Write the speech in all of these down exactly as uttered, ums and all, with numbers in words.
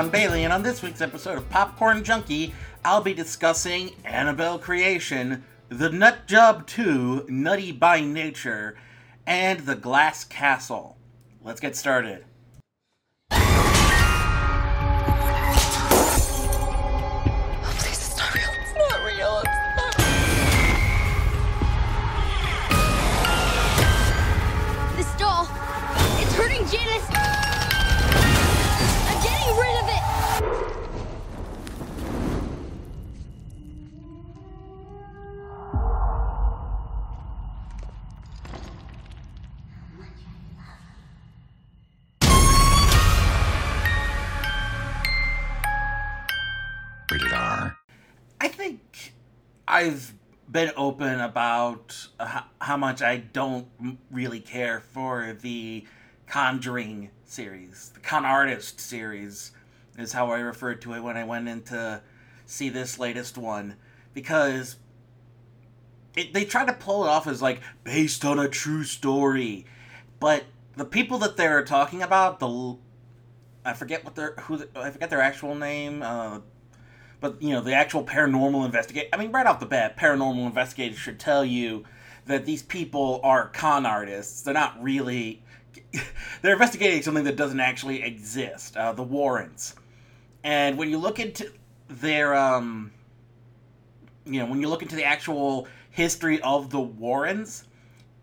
John Bailey, and on this week's episode of Popcorn Junkie, I'll be discussing Annabelle Creation, The Nut Job two, Nutty by Nature, and The Glass Castle. Let's get started. Oh, please, it's not real. It's not real. It's not real. This doll, it's hurting Janice. I've been open about how much I don't really care for the Conjuring series. The Con Artist series is how I referred to it when I went in to see this latest one. Because it, they try to pull it off as, like, based on a true story. But the people that they're talking about, the I forget what their who I forget their actual name, uh... But, you know, the actual paranormal investigator... I mean, right off the bat, paranormal investigators should tell you that these people are con artists. They're not really... They're investigating something that doesn't actually exist. Uh, the Warrens. And when you look into their, um... You know, when you look into the actual history of the Warrens...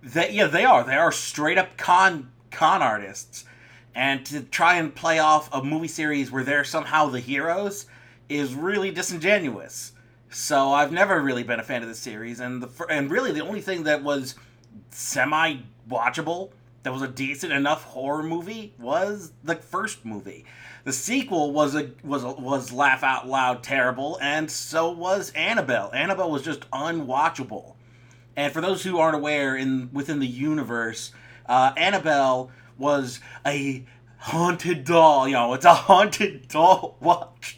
They, yeah, they are. They are straight-up con, con artists. And to try and play off a movie series where they're somehow the heroes... is really disingenuous. So I've never really been a fan of this series, and the and really the only thing that was semi-watchable, that was a decent enough horror movie, was the first movie. The sequel was a was a, was laugh out loud terrible, and so was Annabelle. Annabelle was just unwatchable. And for those who aren't aware, in within the universe, uh, Annabelle was a haunted doll. You know, it's a haunted doll watch.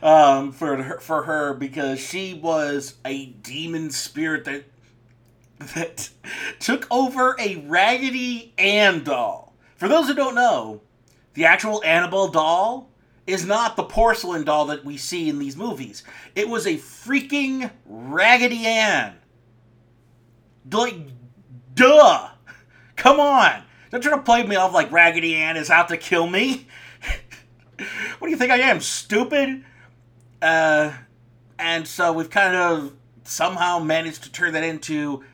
Um, for her, for her, because she was a demon spirit that that took over a Raggedy Ann doll. For those who don't know, the actual Annabelle doll is not the porcelain doll that we see in these movies. It was a freaking Raggedy Ann. Like, duh! Come on! Don't try to play me off like Raggedy Ann is out to kill me. What do you think I am, stupid? Uh, and so we've kind of somehow managed to turn that into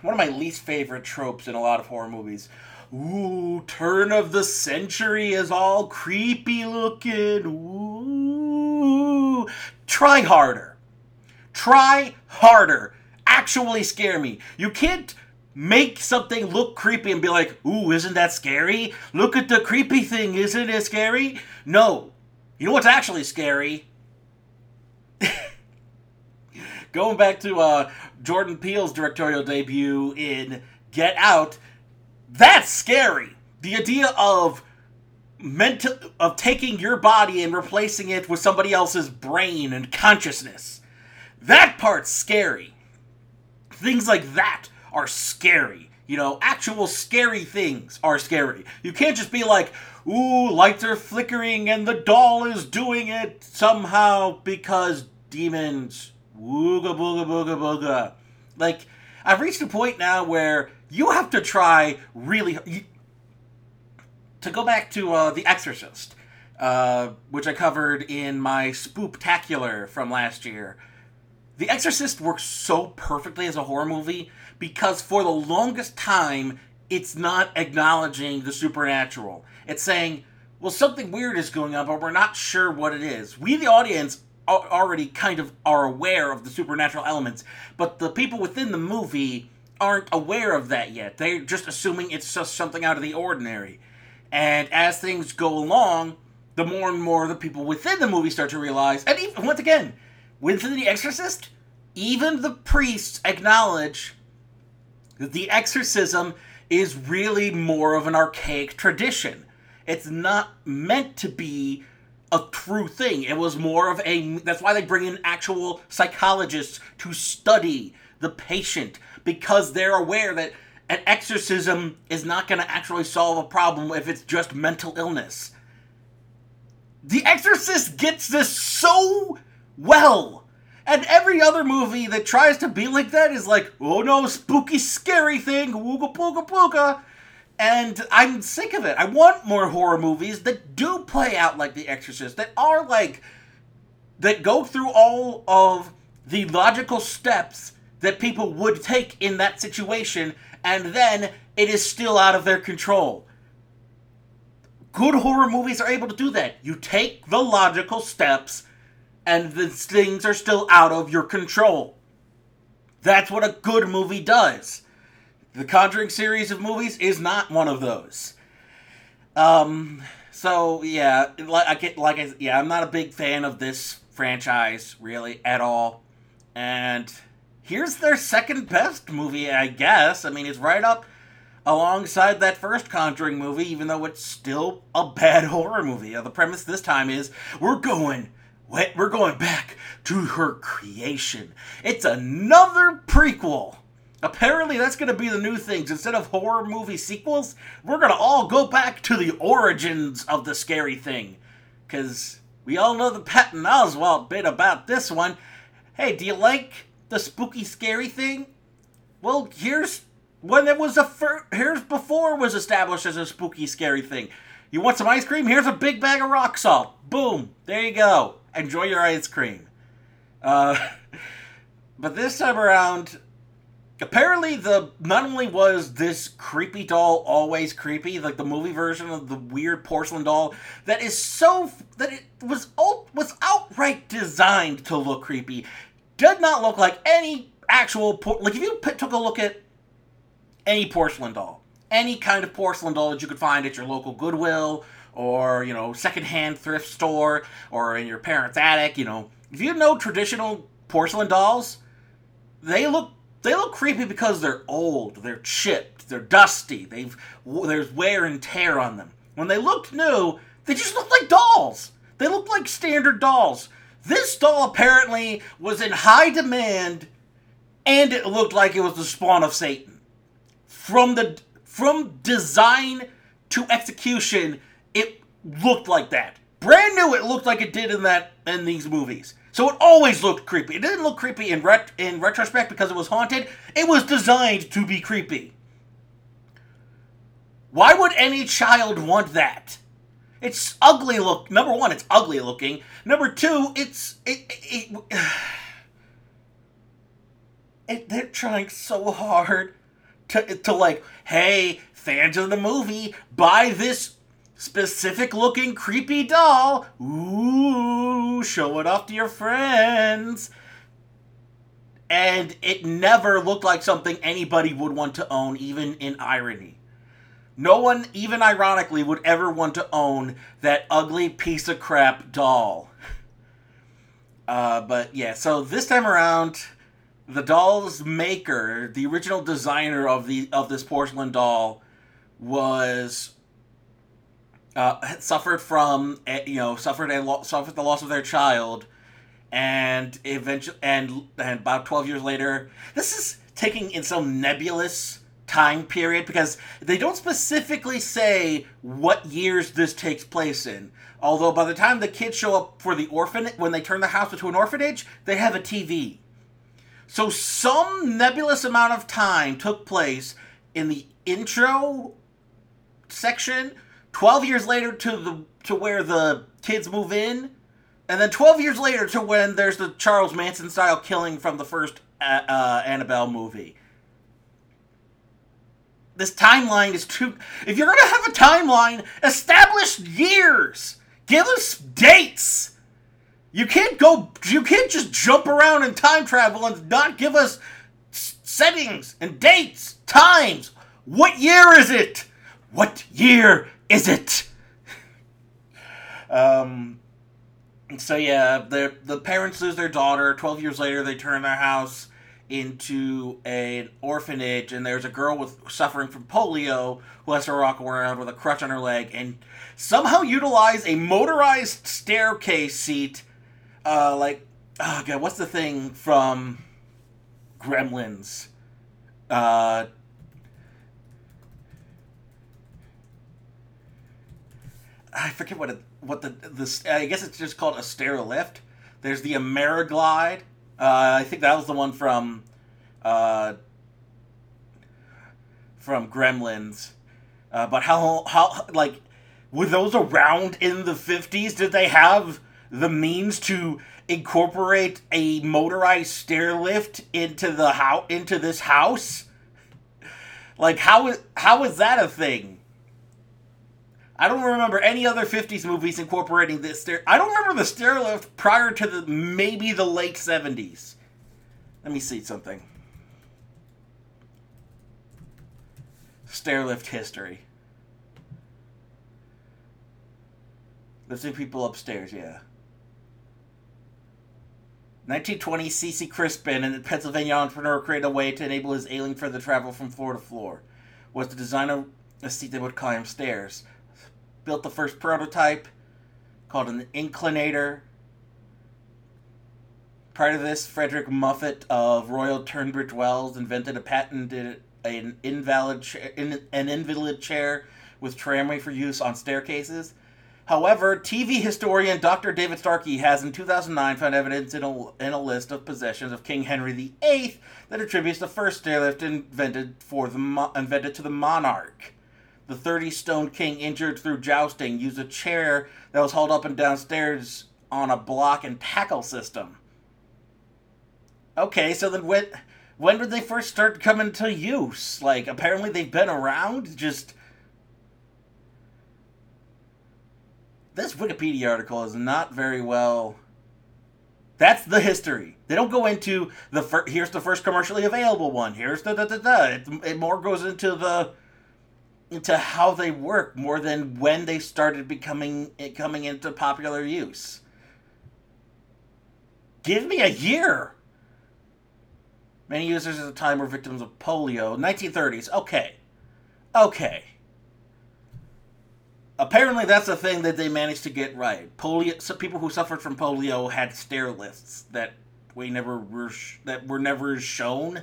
one of my least favorite tropes in a lot of horror movies. Ooh, turn of the century is all creepy looking. Ooh. Try harder. Try harder. Actually scare me. You can't make something look creepy and be like, ooh, isn't that scary? Look at the creepy thing. Isn't it scary? No. You know what's actually scary? Going back to uh, Jordan Peele's directorial debut in Get Out, that's scary. The idea of mental of taking your body and replacing it with somebody else's brain and consciousness. That part's scary. Things like that are scary. You know, actual scary things are scary. You can't just be like, ooh, lights are flickering and the doll is doing it somehow because demons. Wooga booga booga booga. Like, I've reached a point now where you have to try really... You, to go back to uh, The Exorcist, uh, which I covered in my Spooptacular from last year. The Exorcist works so perfectly as a horror movie because for the longest time, it's not acknowledging the supernatural. It's saying, well, something weird is going on, but we're not sure what it is. We, the audience, are already kind of are aware of the supernatural elements, but the people within the movie aren't aware of that yet. They're just assuming it's just something out of the ordinary. And as things go along, the more and more the people within the movie start to realize, and even, once again, within The Exorcist, even the priests acknowledge that the exorcism is really more of an archaic tradition. It's not meant to be a true thing. It was more of a... That's why they bring in actual psychologists to study the patient, because they're aware that an exorcism is not going to actually solve a problem if it's just mental illness. The Exorcist gets this so well. And every other movie that tries to be like that is like, oh no, spooky, scary thing, wooga pooga pooga. And I'm sick of it. I want more horror movies that do play out like The Exorcist, that are like, that go through all of the logical steps that people would take in that situation, and then it is still out of their control. Good horror movies are able to do that. You take the logical steps, and the things are still out of your control. That's what a good movie does. The Conjuring series of movies is not one of those. Um, so yeah, like I get, like I, yeah, I'm not a big fan of this franchise really at all. And here's their second best movie, I guess. I mean, it's right up alongside that first Conjuring movie, even though it's still a bad horror movie. The premise this time is we're going, we're going back to her creation. It's another prequel. Apparently, that's going to be the new things. Instead of horror movie sequels, we're going to all go back to the origins of the scary thing. Because we all know the Patton Oswalt bit about this one. Hey, do you like the spooky, scary thing? Well, here's when it was a fir- here's before it was established as a spooky, scary thing. You want some ice cream? Here's a big bag of rock salt. Boom. There you go. Enjoy your ice cream. Uh, but this time around, apparently, the not only was this creepy doll always creepy, like the movie version of the weird porcelain doll that is so that it was old, was outright designed to look creepy. Did not look like any actual por- like if you p- took a look at any porcelain doll, any kind of porcelain doll that you could find at your local Goodwill or, you know, secondhand thrift store or in your parents' attic, you know, if you know traditional porcelain dolls, they look. They look creepy because they're old, they're chipped, they're dusty, they've there's wear and tear on them. When they looked new, they just looked like dolls. They looked like standard dolls. This doll apparently was in high demand, and it looked like it was the spawn of Satan. From the from design to execution, it looked like that. Brand new, it looked like it did in that in these movies. So it always looked creepy. It didn't look creepy in ret- in retrospect because it was haunted. It was designed to be creepy. Why would any child want that? It's ugly look. Number one, it's ugly looking. Number two, it's it it. it, it they're trying so hard to to like, hey, fans of the movie, buy this specific looking creepy doll. Ooh, show it off to your friends. And it never looked like something anybody would want to own, even in irony. No one, even ironically, would ever want to own that ugly piece of crap doll. Uh, but yeah, so this time around, the doll's maker, the original designer of the of this porcelain doll, was... Uh, suffered from, you know, suffered a lo- suffered the loss of their child, and eventually, and, and about twelve years later, this is taking in some nebulous time period because they don't specifically say what years this takes place in. Although by the time the kids show up for the orphan, when they turn the house into an orphanage, they have a T V. So some nebulous amount of time took place in the intro section. twelve years later to the to where the kids move in, and then twelve years later to when there's the Charles Manson-style killing from the first uh, uh, Annabelle movie. This timeline is too... If you're going to have a timeline, establish years! Give us dates! You can't go... You can't just jump around and time travel and not give us settings and dates, times. What year is it? What year is it? Um, so yeah, the the parents lose their daughter. twelve years later, they turn their house into an orphanage, and there's a girl with suffering from polio who has to walk around with a crutch on her leg and somehow utilize a motorized staircase seat. Uh, like, oh god, what's the thing from Gremlins? Uh... I forget what it, what the this I guess it's just called a stair lift. There's the Ameriglide. Uh, I think that was the one from uh, from Gremlins. Uh, but how how like were those around in the fifties? Did they have the means to incorporate a motorized stair lift into the house into this house? Like how is how is that a thing? I don't remember any other fifties movies incorporating this stair. I don't remember the stair lift prior to the maybe the late seventies. Let me see something. Stair lift history. Lifting people upstairs, yeah. nineteen twenty, C C. Crispin, a Pennsylvania entrepreneur, created a way to enable his ailing further travel from floor to floor. Was to design a, a seat that would climb stairs. Built the first prototype, called an inclinator. Prior to this, Frederick Muffet of Royal Tunbridge Wells invented a patented an invalid cha- in, an invalid chair with tramway for use on staircases. However, T V historian Doctor David Starkey has in two thousand nine found evidence in a, in a list of possessions of King Henry the Eighth that attributes the first stairlift invented for the mo- invented to the monarch. The thirty-stone king, injured through jousting, used a chair that was hauled up and downstairs on a block and tackle system. Okay, so then when, when did they first start coming to use? Like, apparently they've been around, just... This Wikipedia article is not very well... That's the history. They don't go into the fir- here's the first commercially available one. Here's the da da da. It, it more goes into the into how they work more than when they started becoming coming into popular use. Give me a year. Many users at the time were victims of polio. nineteen thirties. Okay. Okay. Apparently, that's a thing that they managed to get right. Polio. So people who suffered from polio had stair lifts that we never were sh- that were never shown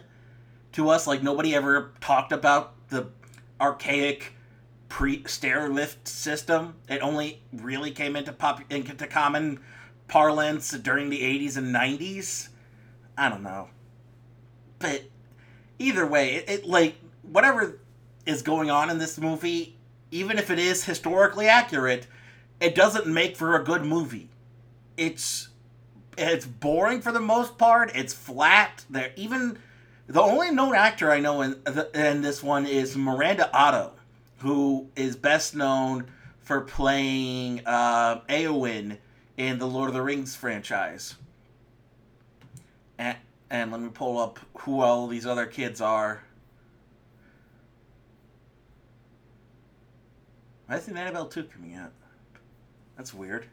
to us. Like nobody ever talked about the archaic pre stair lift system. It only really came into pop into common parlance during the eighties and nineties. I don't know, but either way, it, it like whatever is going on in this movie. Even if it is historically accurate, it doesn't make for a good movie. It's it's boring for the most part. It's flat. There, even the only known actor I know in the, in this one is Miranda Otto, who is best known for playing uh, Eowyn in the Lord of the Rings franchise. And, and let me pull up who all these other kids are. Why isn't Annabelle two coming out? That's weird.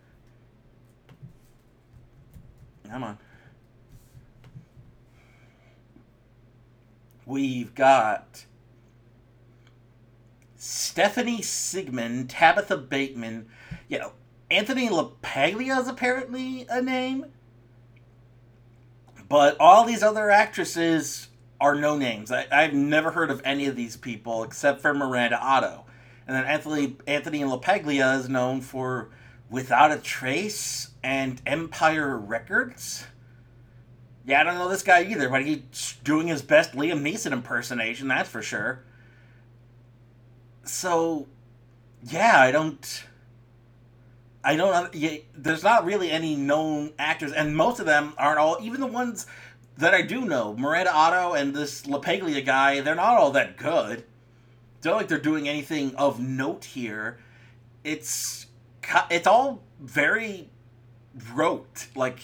Come on. We've got Stephanie Sigmund, Tabitha Bateman. You know, Anthony LaPaglia is apparently a name. But all these other actresses are no names. I, I've never heard of any of these people except for Miranda Otto. And then Anthony Anthony LaPaglia is known for Without a Trace and Empire Records. Yeah, I don't know this guy either, but he's doing his best Liam Neeson impersonation, that's for sure. So, yeah, I don't... I don't... Yeah, there's not really any known actors, and most of them aren't all... Even the ones that I do know, Miranda Otto and this LaPaglia guy, they're not all that good. It's not like they're doing anything of note here. It's it's all very rote. Like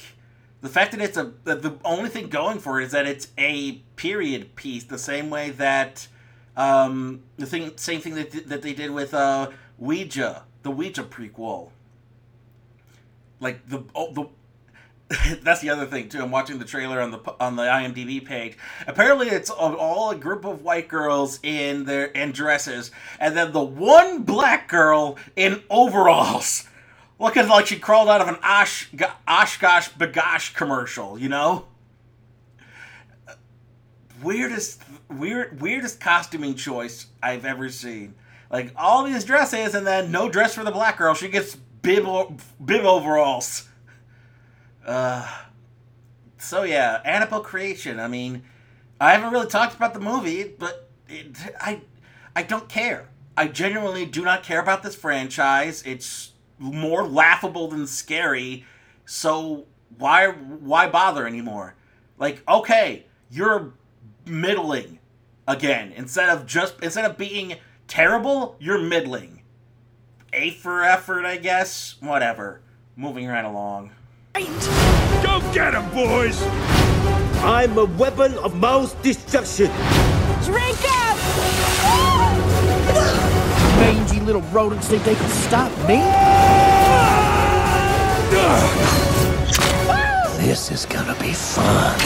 the fact that it's a the only thing going for it is that it's a period piece. The same way that um, the thing same thing that that they did with uh, Ouija, the Ouija prequel. Like the oh, the. That's the other thing too. I'm watching the trailer on the on the IMDb page. Apparently, it's all a group of white girls in their in dresses, and then the one black girl in overalls, looking like she crawled out of an Osh Oshkosh Bagosh commercial. You know, weirdest weird weirdest costuming choice I've ever seen. Like, all these dresses, and then no dress for the black girl. She gets bib, bib overalls. Uh, so, yeah, Annabelle Creation. I mean, I haven't really talked about the movie, but it, I, I don't care. I genuinely do not care about this franchise. It's more laughable than scary, so why why bother anymore? Like, okay, you're middling again. Instead of just instead of being terrible, you're middling. A for effort, I guess. Whatever. Moving right along. Go get 'em, boys! I'm a weapon of mass destruction. Drink up! Mangy little rodents think they can stop me? This is gonna be fun.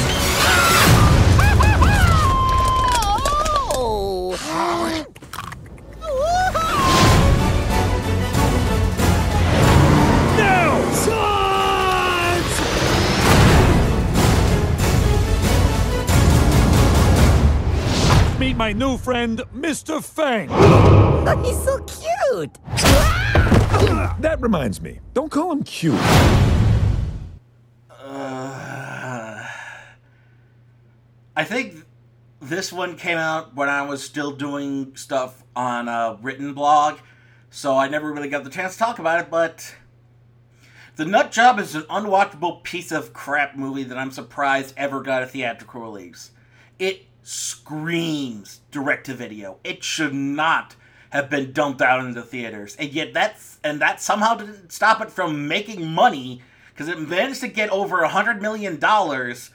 Meet my new friend, Mister Fang. Oh, he's so cute. That reminds me, don't call him cute. Uh, I think this one came out when I was still doing stuff on a written blog, so I never really got the chance to talk about it, but The Nut Job is an unwatchable piece of crap movie that I'm surprised ever got a theatrical release. It screams direct-to-video. It should not have been dumped out into theaters, and yet that's and that somehow didn't stop it from making money, because it managed to get over a hundred million dollars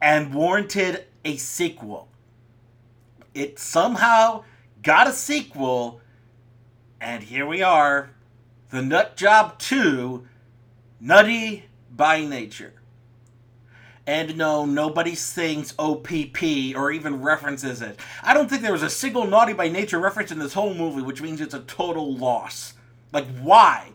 and warranted a sequel. It somehow got a sequel, and here we are, The Nut Job two, Nutty by Nature. And no, nobody sings O P P or even references it. I don't think there was a single Naughty by Nature reference in this whole movie, which means it's a total loss. Like, why?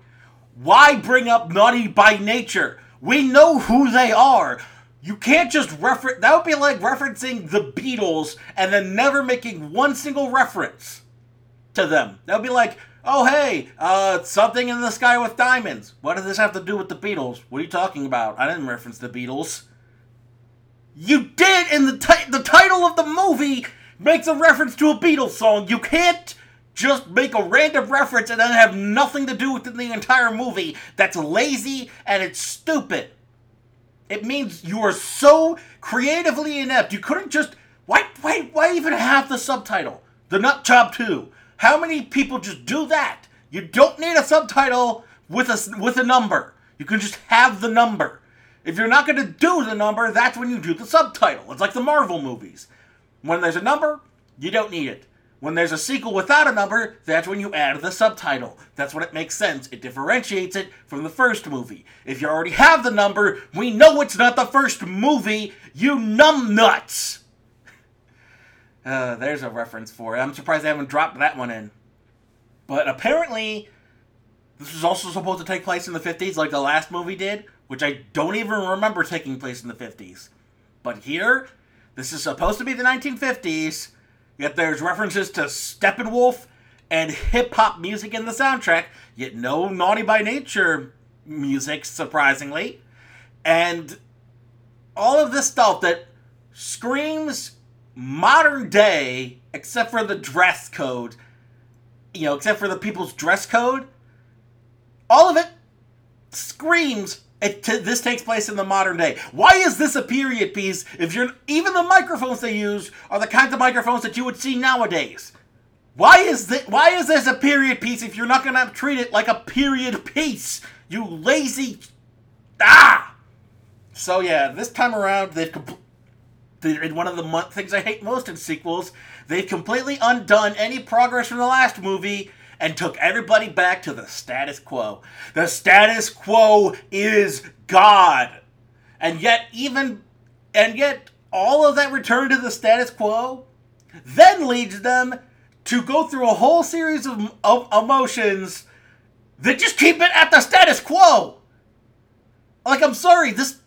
Why bring up Naughty by Nature? We know who they are. You can't just reference... That would be like referencing the Beatles and then never making one single reference to them. That would be like, oh, hey, uh, something in the sky with diamonds. What does this have to do with the Beatles? What are you talking about? I didn't reference the Beatles. You did, and the ti- the title of the movie makes a reference to a Beatles song. You can't just make a random reference and then have nothing to do with the entire movie. That's lazy, and it's stupid. It means you are so creatively inept. You couldn't just... Why, why, why even have the subtitle? The Nut Job two. How many people just do that? You don't need a subtitle with a, with a number. You can just have the number. If you're not going to do the number, that's when you do the subtitle. It's like the Marvel movies. When there's a number, you don't need it. When there's a sequel without a number, that's when you add the subtitle. That's when it makes sense. It differentiates it from the first movie. If you already have the number, we know it's not the first movie, you numbnuts! Uh, there's a reference for it. I'm surprised they haven't dropped that one in. But apparently, this was also supposed to take place in the fifties like the last movie did, which I don't even remember taking place in the fifties. But here, this is supposed to be the nineteen fifties, yet there's references to Steppenwolf and hip-hop music in the soundtrack, yet no Naughty by Nature music, surprisingly. And all of this stuff that screams modern day, except for the dress code, you know, except for the people's dress code, all of it screams... It t- this takes place in the modern day. Why is this a period piece if you're... Even the microphones they use are the kinds of microphones that you would see nowadays. Why is this, why is this a period piece if you're not going to treat it like a period piece? You lazy... Ah! So yeah, this time around, they've... Compl- in one of the mo- things I hate most in sequels, they've completely undone any progress from the last movie... and took everybody back to the status quo. The status quo is God. And yet even, and yet all of that return to the status quo then leads them to go through a whole series of, of emotions that just keep it at the status quo. Like, I'm sorry, this...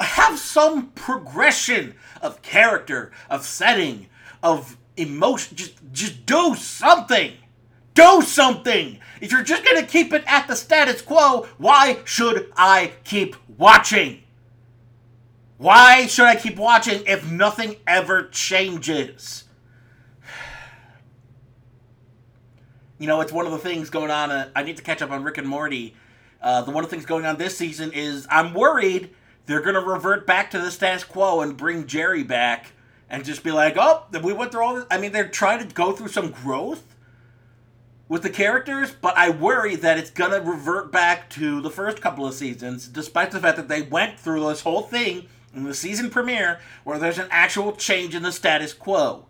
Have some progression of character, of setting, of... emotion. Just, just do something. Do something. If you're just going to keep it at the status quo, why should I keep watching? Why should I keep watching if nothing ever changes? You know, it's one of the things going on. Uh, I need to catch up on Rick and Morty. Uh, the one of the things going on this season is I'm worried they're going to revert back to the status quo and bring Jerry back and just be like, oh, we went through all this. I mean, they're trying to go through some growth with the characters, but I worry that it's going to revert back to the first couple of seasons, despite the fact that they went through this whole thing in the season premiere where there's an actual change in the status quo.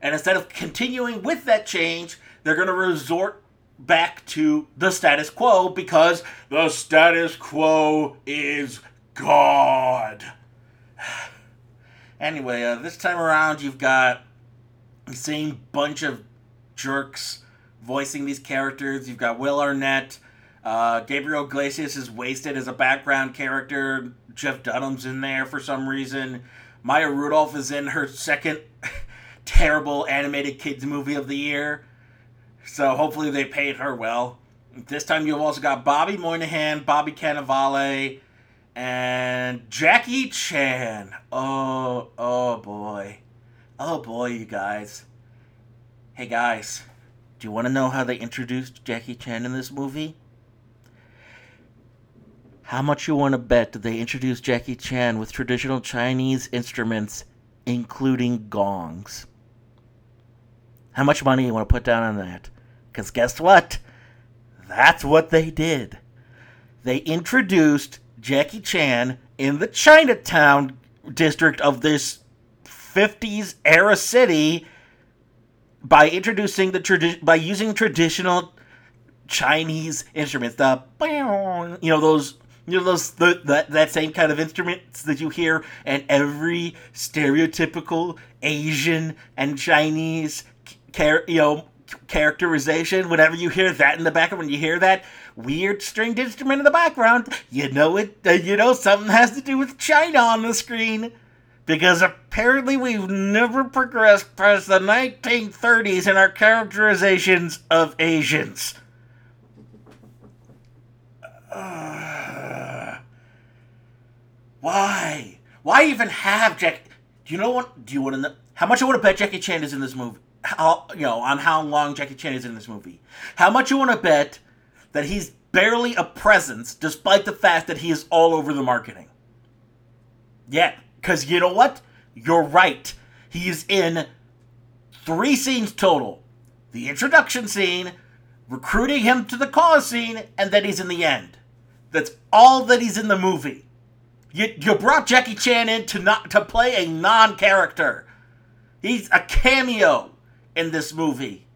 And instead of continuing with that change, they're going to resort back to the status quo because the status quo is God. Anyway, uh, this time around you've got the same bunch of jerks voicing these characters. You've got Will Arnett, uh, Gabriel Iglesias is wasted as a background character, Jeff Dunham's in there for some reason, Maya Rudolph is in her second terrible animated kids movie of the year. So hopefully they paid her well. This time you've also got Bobby Moynihan, Bobby Cannavale, and Jackie Chan. Oh, oh boy. Oh boy, you guys. Hey guys, do you want to know how they introduced Jackie Chan in this movie? How much you want to bet that they introduced Jackie Chan with traditional Chinese instruments, including gongs? How much money you want to put down on that? Because guess what? That's what they did. They introduced Jackie Chan in the Chinatown district of this fifties era city by introducing the tradi- by using traditional Chinese instruments. The, you know, those, you know, those, the, that, that same kind of instruments that you hear in every stereotypical Asian and Chinese Char- you know, characterization. Whenever you hear that in the background, when you hear that weird stringed instrument in the background, you know it. Uh, you know something has to do with China on the screen, because apparently we've never progressed past the nineteen thirties in our characterizations of Asians. Uh, why? Why even have Jackie? Do you know what? Do you want to know how much I want to bet Jackie Chan is in this movie? How, you know, on how long Jackie Chan is in this movie. How much you want to bet that he's barely a presence despite the fact that he is all over the marketing? Yeah, because you know what? You're right. He is in three scenes total. The introduction scene, recruiting him to the cause scene, and then he's in the end. That's all that he's in the movie. You, you brought Jackie Chan in to not to play a non-character. He's a cameo in this movie.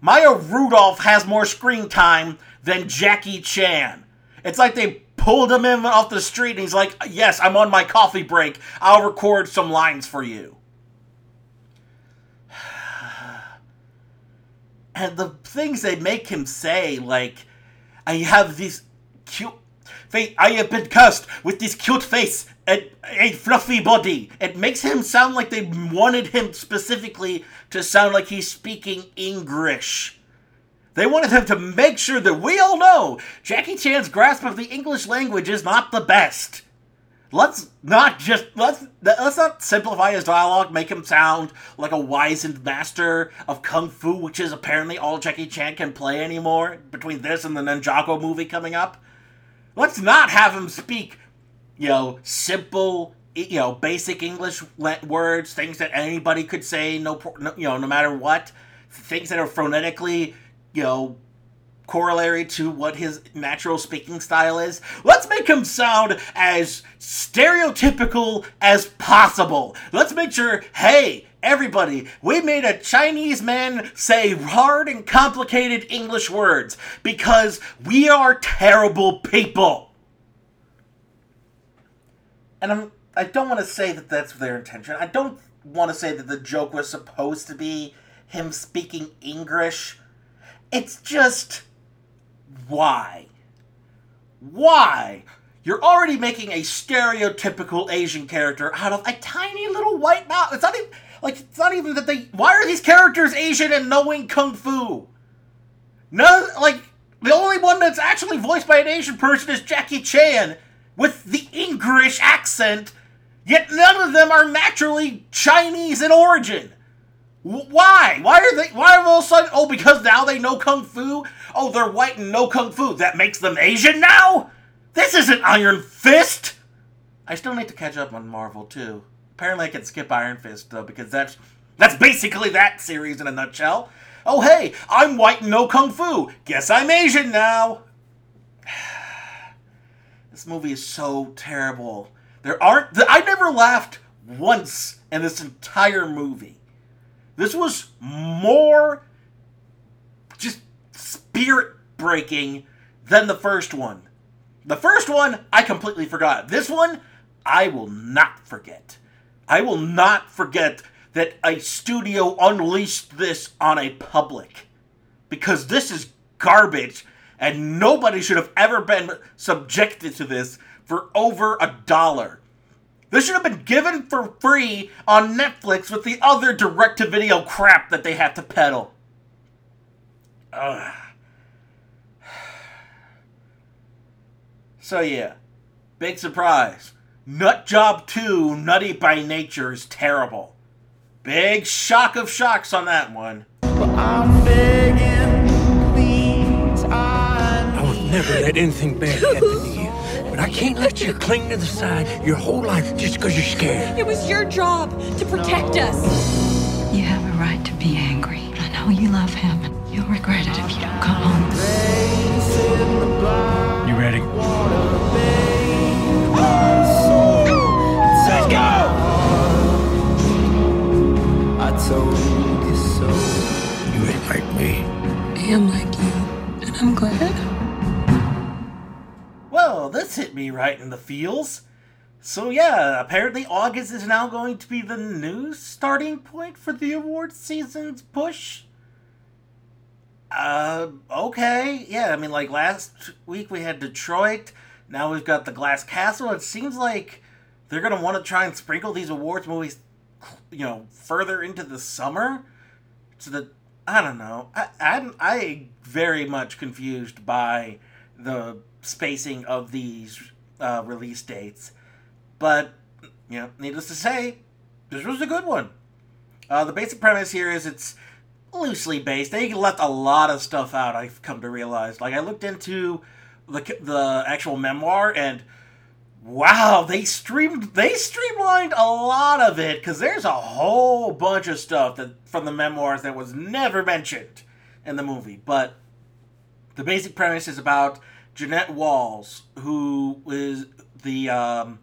Maya Rudolph has more screen time than Jackie Chan. It's like they pulled him in off the street and he's like, yes, I'm on my coffee break. I'll record some lines for you. And the things they make him say, like, I have these cute face. I have been cursed with this cute face and a fluffy body. It makes him sound like they wanted him specifically to sound like he's speaking English. They wanted him to make sure that we all know Jackie Chan's grasp of the English language is not the best. Let's not just, let's, let's not simplify his dialogue, make him sound like a wizened master of Kung Fu, which is apparently all Jackie Chan can play anymore, between this and the Ninjago movie coming up. Let's not have him speak, you know, simple, you know, basic English words, things that anybody could say, no, no, you know, no matter what, things that are phonetically, you know, corollary to what his natural speaking style is. Let's make him sound as stereotypical as possible. Let's make sure, hey, everybody, we made a Chinese man say hard and complicated English words because we are terrible people. And I'm, I don't want to say that that's their intention. I don't want to say that the joke was supposed to be him speaking English. It's just, why? Why? You're already making a stereotypical Asian character out of a tiny little white mouse. It's not even... Like, it's not even that they... Why are these characters Asian and knowing Kung Fu? None, like, the only one that's actually voiced by an Asian person is Jackie Chan with the English accent, yet none of them are naturally Chinese in origin. Why? Why are they... Why are all of a sudden... Oh, because now they know Kung Fu? Oh, they're white and know Kung Fu. That makes them Asian now? This isn't Iron Fist! I still need to catch up on Marvel, too. Apparently I can skip Iron Fist, though, because that's... That's basically that series in a nutshell. Oh, hey, I'm white and know Kung Fu. Guess I'm Asian now. This movie is so terrible. There aren't... I never laughed once in this entire movie. This was more just spirit-breaking than the first one. The first one, I completely forgot. This one, I will not forget. I will not forget that a studio unleashed this on a public. Because this is garbage, and nobody should have ever been subjected to this for over a dollar. This should have been given for free on Netflix with the other direct-to-video crap that they have to peddle. Ugh. So yeah, big surprise. Nut Job two, Nutty by Nature is terrible. Big shock of shocks on that one. Well, I'm begging, please, I, I would never let anything bad happen to you. But I can't let you cling to the side your whole life just because you're scared. It was your job to protect no. us. You have a right to be angry. I know you love him. You'll regret it if you don't come home. You ready? Let's go! I told you so. You ain't like me. I am like you, and I'm glad. Well, this hit me right in the feels. So yeah, apparently August is now going to be the new starting point for the award season's push. Uh, okay. Yeah, I mean, like, last week we had Detroit. Now we've got The Glass Castle. It seems like they're going to want to try and sprinkle these awards movies, you know, further into the summer. So that, I don't know. I, I'm, I'm very much confused by the spacing of these uh, release dates. But, you know, needless to say, this was a good one. Uh, the basic premise here is it's loosely based. They left a lot of stuff out, I've come to realize. Like, I looked into the the actual memoir, and wow, they streamed they streamlined a lot of it, because there's a whole bunch of stuff that from the memoirs that was never mentioned in the movie. But the basic premise is about Jeanette Walls, who is the um,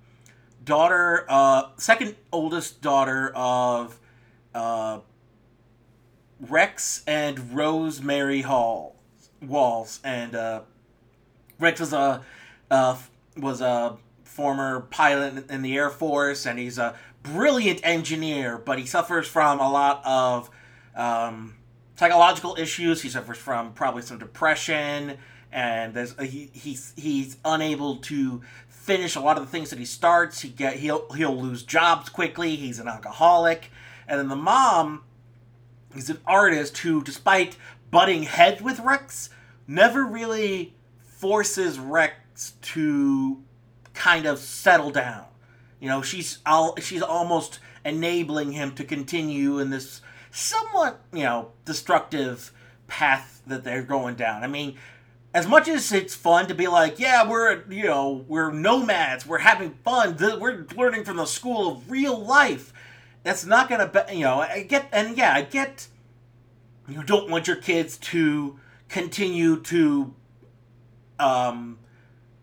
daughter, uh, second oldest daughter of uh, Rex and Rosemary Hall Walls, and uh, Rex was a uh, was a former pilot in the Air Force, and he's a brilliant engineer, but he suffers from a lot of um, psychological issues. He suffers from probably some depression. And there's uh, he he's he's unable to finish a lot of the things that he starts. He get he'll he'll lose jobs quickly. He's an alcoholic, and then the mom is an artist who, despite butting heads with Rex, never really forces Rex to kind of settle down. You know, she's al- she's almost enabling him to continue in this somewhat, you know, destructive path that they're going down. I mean, as much as it's fun to be like, yeah, we're, you know, we're nomads, we're having fun, we're learning from the school of real life, that's not going to, be, you know, I get, and yeah, I get, you don't want your kids to continue to um,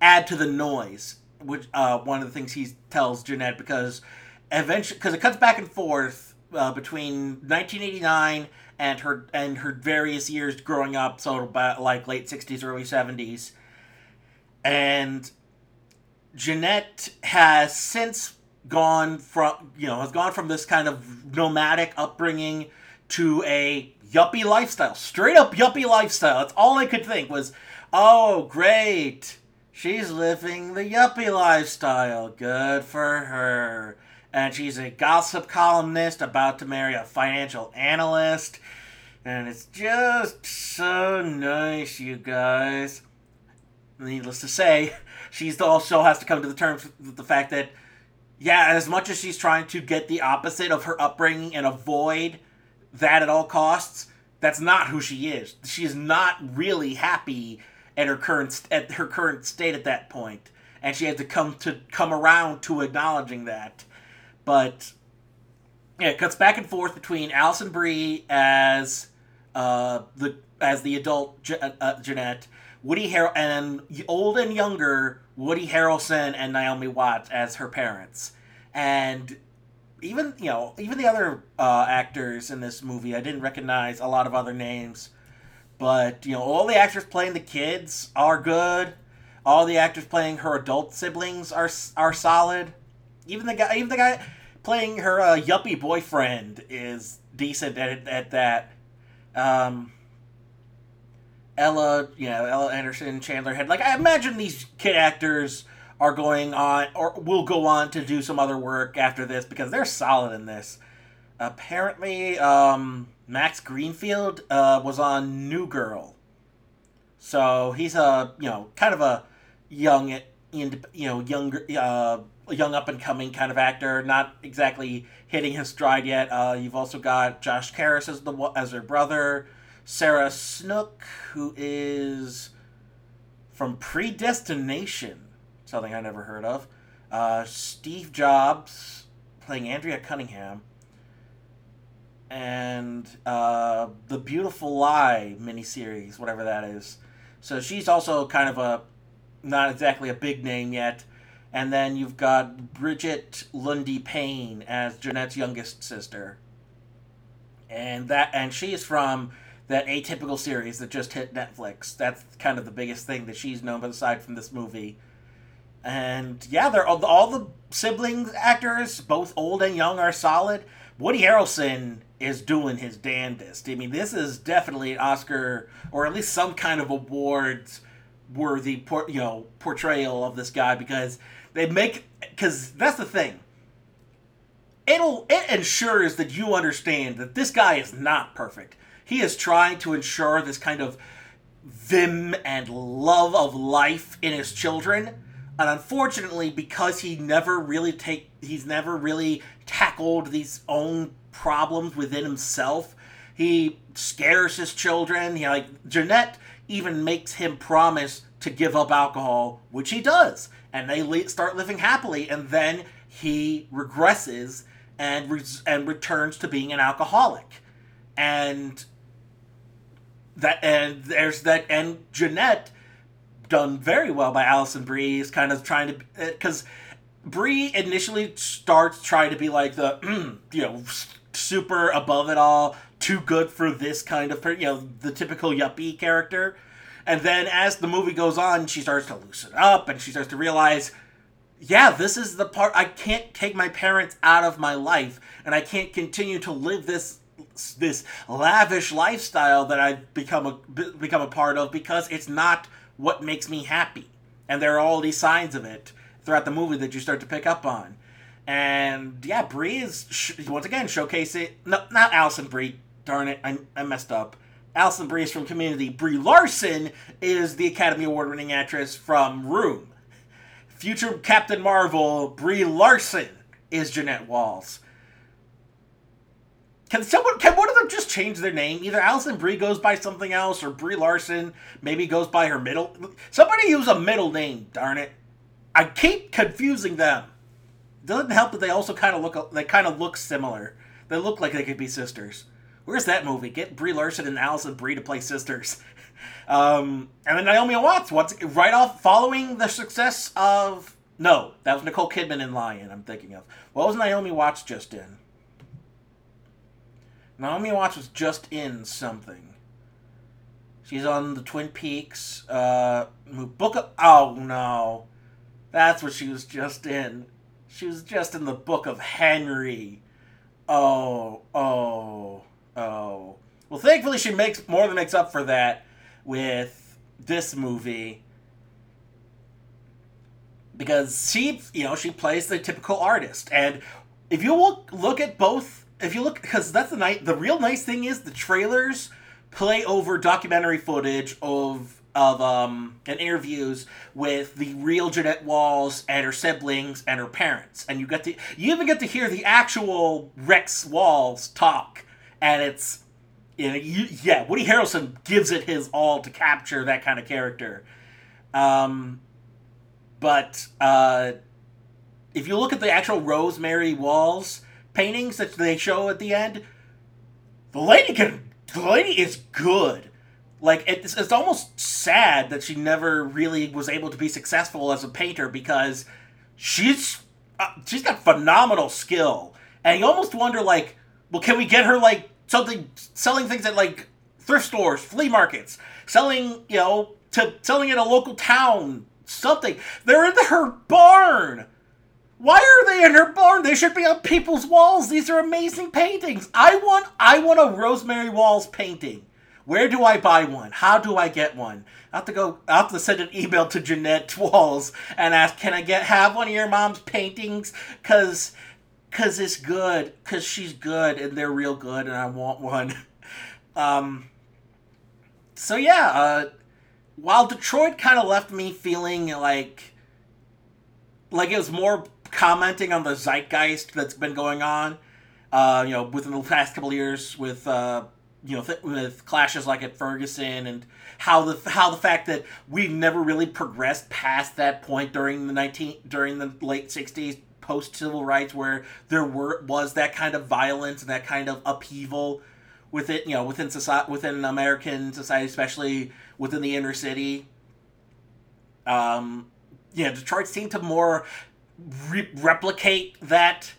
add to the noise, which uh, one of the things he tells Jeanette, because eventually, because it cuts back and forth uh, between nineteen eighty-nine and her and her various years growing up, so about like late sixties, early seventies. And Jeanette has since gone from, you know, has gone from this kind of nomadic upbringing to a yuppie lifestyle, straight up yuppie lifestyle. That's all I could think was, oh, great, she's living the yuppie lifestyle. Good for her. and she's a gossip columnist about to marry a financial analyst, and it's just so nice, you guys. Needless to say, she also has to come to the terms with the fact that, yeah, as much as she's trying to get the opposite of her upbringing and avoid that at all costs, that's not who she is. She's not really happy at her current at her current state at that point, and she has to come to come around to acknowledging that. But yeah, it cuts back and forth between Alison Brie as uh, the as the adult Je- uh, Jeanette, Woody Har- and old and younger Woody Harrelson and Naomi Watts as her parents. And even, you know, even the other uh, actors in this movie, I didn't recognize a lot of other names. But, you know, all the actors playing the kids are good. All the actors playing her adult siblings are are solid. Even the guy even the guy playing her uh, yuppie boyfriend is decent at at that. Um Ella, you know, Ella Anderson, Chandler Head. Like, I imagine these kid actors are going on, or will go on to do some other work after this, because they're solid in this. Apparently, um, Max Greenfield uh, was on New Girl. So he's a, you know, kind of a young, you know, younger, uh, young up-and-coming kind of actor. Not exactly hitting his stride yet. Uh, you've also got Josh Karras as, the, as her brother. Sarah Snook, who is from Predestination, something I never heard of. Uh, Steve Jobs, playing Andrea Cunningham. And uh, The Beautiful Lie miniseries, whatever that is. So she's also kind of a, not exactly a big name yet. And then you've got Bridget Lundy Payne as Jeanette's youngest sister. And that, and she is from that Atypical series that just hit Netflix. That's kind of the biggest thing that she's known, but aside from this movie. And yeah, they're all, all the siblings actors, both old and young, are solid. Woody Harrelson is doing his damnedest. I mean, this is definitely an Oscar, or at least some kind of awards-worthy, por- you know, portrayal of this guy, because they make, because that's the thing. It'll it ensures that you understand that this guy is not perfect. He is trying to ensure this kind of vim and love of life in his children. And unfortunately, because he never really take, he's never really tackled these own problems within himself. He scares his children. He, like, Jeanette even makes him promise to give up alcohol, which he does. And they le- start living happily. And then he regresses and re- and returns to being an alcoholic. And that, and there's that, and Jeanette, done very well by Alison Brie, is kind of trying to, because Brie initially starts trying to be like the, you know, super above it all, too good for this kind of, you know, the typical yuppie character. And then as the movie goes on, she starts to loosen up, and she starts to realize, yeah, this is the part, I can't take my parents out of my life, and I can't continue to live this this lavish lifestyle that I've become a become a part of, because it's not what makes me happy. And there are all these signs of it throughout the movie that you start to pick up on. And yeah, Brie is once again showcasing, no, not Alison Brie, darn it, I, I messed up. Alison Brie is from Community. Brie Larson is the Academy Award winning actress from Room. Future Captain Marvel, Brie Larson is Jeanette Walls. Can someone, can one of them just change their name? Either Alison Brie goes by something else, or Brie Larson maybe goes by her middle. Somebody use a middle name, darn it. I keep confusing them. Doesn't help that they also kind of look, they kind of look similar. They look like they could be sisters. Where's that movie? Get Brie Larson and Alison Brie to play sisters. Um, and then Naomi Watts, what's, right off following the success of, no, that was Nicole Kidman in Lion I'm thinking of. What was Naomi Watts just in? Naomi Watts was just in something. She's on the Twin Peaks. Uh, Book of... Oh, no. That's what she was just in. She was just in the Book of Henry. Oh, oh, oh. Well, thankfully she makes more than makes up for that with this movie. Because she, you know, she plays the typical artist. And if you look look at both, if you look, because that's the night. The real nice thing is the trailers play over documentary footage of of um and interviews with the real Jeanette Walls and her siblings and her parents, and you get to you even get to hear the actual Rex Walls talk, and it's. You know, you, yeah, Woody Harrelson gives it his all to capture that kind of character. Um, but uh, if you look at the actual Rosemary Walls paintings that they show at the end, the lady can, the lady is good. Like, it's, it's almost sad that she never really was able to be successful as a painter, because she's uh, she's got phenomenal skill. And you almost wonder, like, well, can we get her, like, something, selling things at, like, thrift stores, flea markets, selling, you know, to selling in a local town, something. They're in her barn. Why are they in her barn? They should be on people's walls. These are amazing paintings. I want, I want a Rosemary Walls painting. Where do I buy one? How do I get one? I have to go, I have to send an email to Jeanette Walls and ask, can I get, have one of your mom's paintings? Because... Cause it's good, cause she's good, and they're real good, and I want one. Um, so yeah, uh, while Detroit kind of left me feeling like, like it was more commenting on the zeitgeist that's been going on, uh, you know, within the past couple of years with, uh, you know, th- with clashes like at Ferguson, and how the how the fact that we've never really progressed past that point during the nineteen during the late sixties. Post-civil rights, where there were was that kind of violence and that kind of upheaval with it, you know, within society, within American society, especially within the inner city. Um, yeah, Detroit seemed to more re- replicate that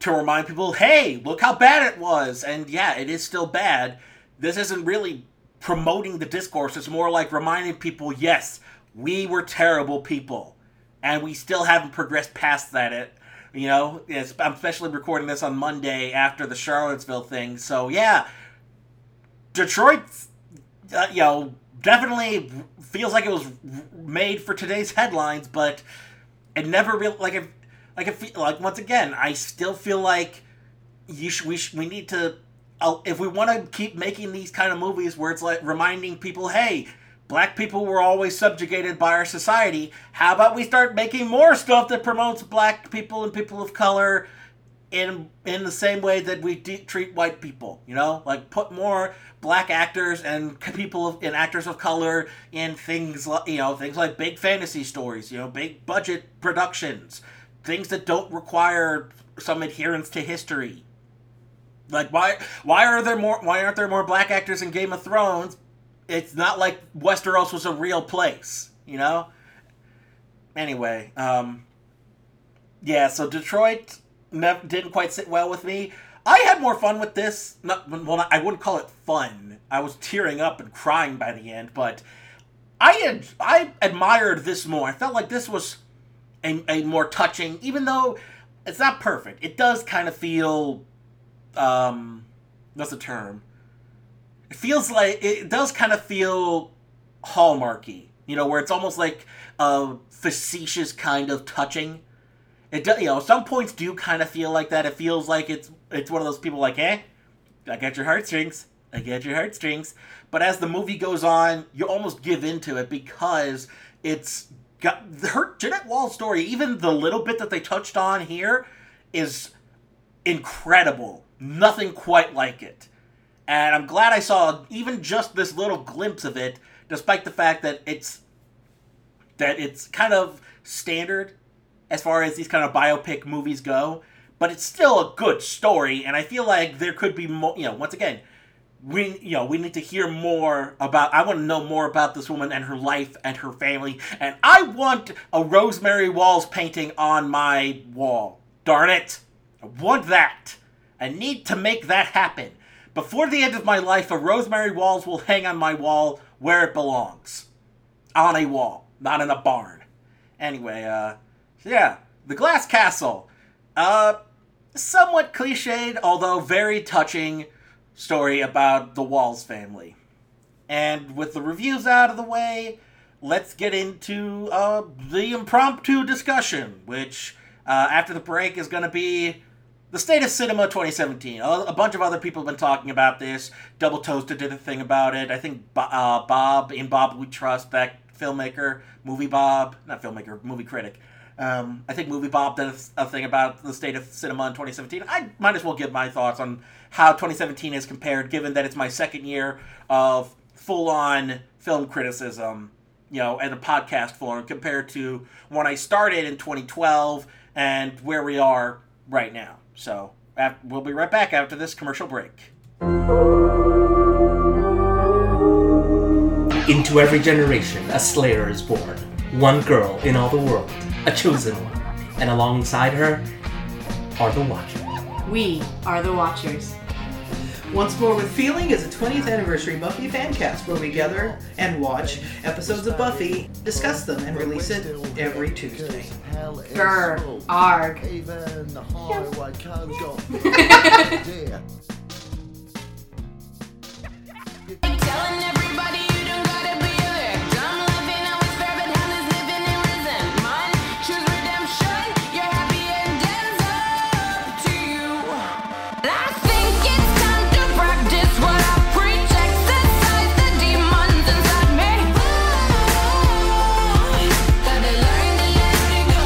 to remind people, hey, look how bad it was, and yeah, it is still bad. This isn't really promoting the discourse. It's more like reminding people, yes, we were terrible people, and we still haven't progressed past that. It. You know, it's, I'm especially recording this on Monday after the Charlottesville thing. So, yeah, Detroit, uh, you know, definitely feels like it was made for today's headlines, but it never really, like, it, like, it, like once again, I still feel like you sh- we, sh- we need to, uh, if we want to keep making these kind of movies where it's like reminding people, hey, Black people were always subjugated by our society. How about we start making more stuff that promotes Black people and people of color in in the same way that we de- treat white people, you know? Like, put more Black actors and people of, and actors of color in things like, you know, things like big fantasy stories, you know, big budget productions, things that don't require some adherence to history. Like, why why are there more why aren't there more Black actors in Game of Thrones? It's not like Westeros was a real place, you know? Anyway, um, yeah, so Detroit nev- didn't quite sit well with me. I had more fun with this. Not, well, not, I wouldn't call it fun. I was tearing up and crying by the end, but I had, I admired this more. I felt like this was a, a more touching, even though it's not perfect. It does kind of feel, um, what's the term? It feels like, it does kind of feel Hallmarky, you know, where it's almost like a facetious kind of touching. It does, you know, some points do kind of feel like that. It feels like it's it's one of those people like, eh, I got your heartstrings, I got your heartstrings. But as the movie goes on, you almost give into it because it's got, her, Jeanette Walls' story, even the little bit that they touched on here, is incredible. Nothing quite like it. And I'm glad I saw even just this little glimpse of it, despite the fact that it's that it's kind of standard as far as these kind of biopic movies go. But it's still a good story, and I feel like there could be more. You know, once again, we you know we need to hear more about. I want to know more about this woman and her life and her family, and I want a Rosemary Walls painting on my wall. Darn it! I want that. I need to make that happen. Before the end of my life, a Rosemary Walls will hang on my wall where it belongs. On a wall, not in a barn. Anyway, uh, yeah. The Glass Castle. Uh, somewhat cliched, although very touching story about the Walls family. And with the reviews out of the way, let's get into uh, the impromptu discussion, which uh, after the break is going to be The State of Cinema twenty seventeen. A bunch of other people have been talking about this. Double Toasted did a thing about it. I think uh, Bob, in Bob We Trust, that filmmaker, Movie Bob, not filmmaker, movie critic. Um, I think Movie Bob did a thing about the state of cinema in twenty seventeen. I might as well give my thoughts on how twenty seventeen is compared, given that it's my second year of full-on film criticism, you know, and a podcast form, compared to when I started in twenty twelve and where we are right now. So we'll be right back after this commercial break. Into every generation, a slayer is born. One girl in all the world, a chosen one. And alongside her are the Watchers. We are the Watchers. Once More with Feeling is a twentieth anniversary Buffy fan cast where we gather and watch episodes of Buffy, discuss them, and release it every Tuesday. Grr, arg. Even the highway code got dear. Telling everybody you don't gotta be there. Dumb loving, I was fair, but hell is living in risen. Mine, choose redemption, you're happy and dance up to you. I think it's time to practice what I preach. Exercise the demons inside me. Gotta learn to let it go.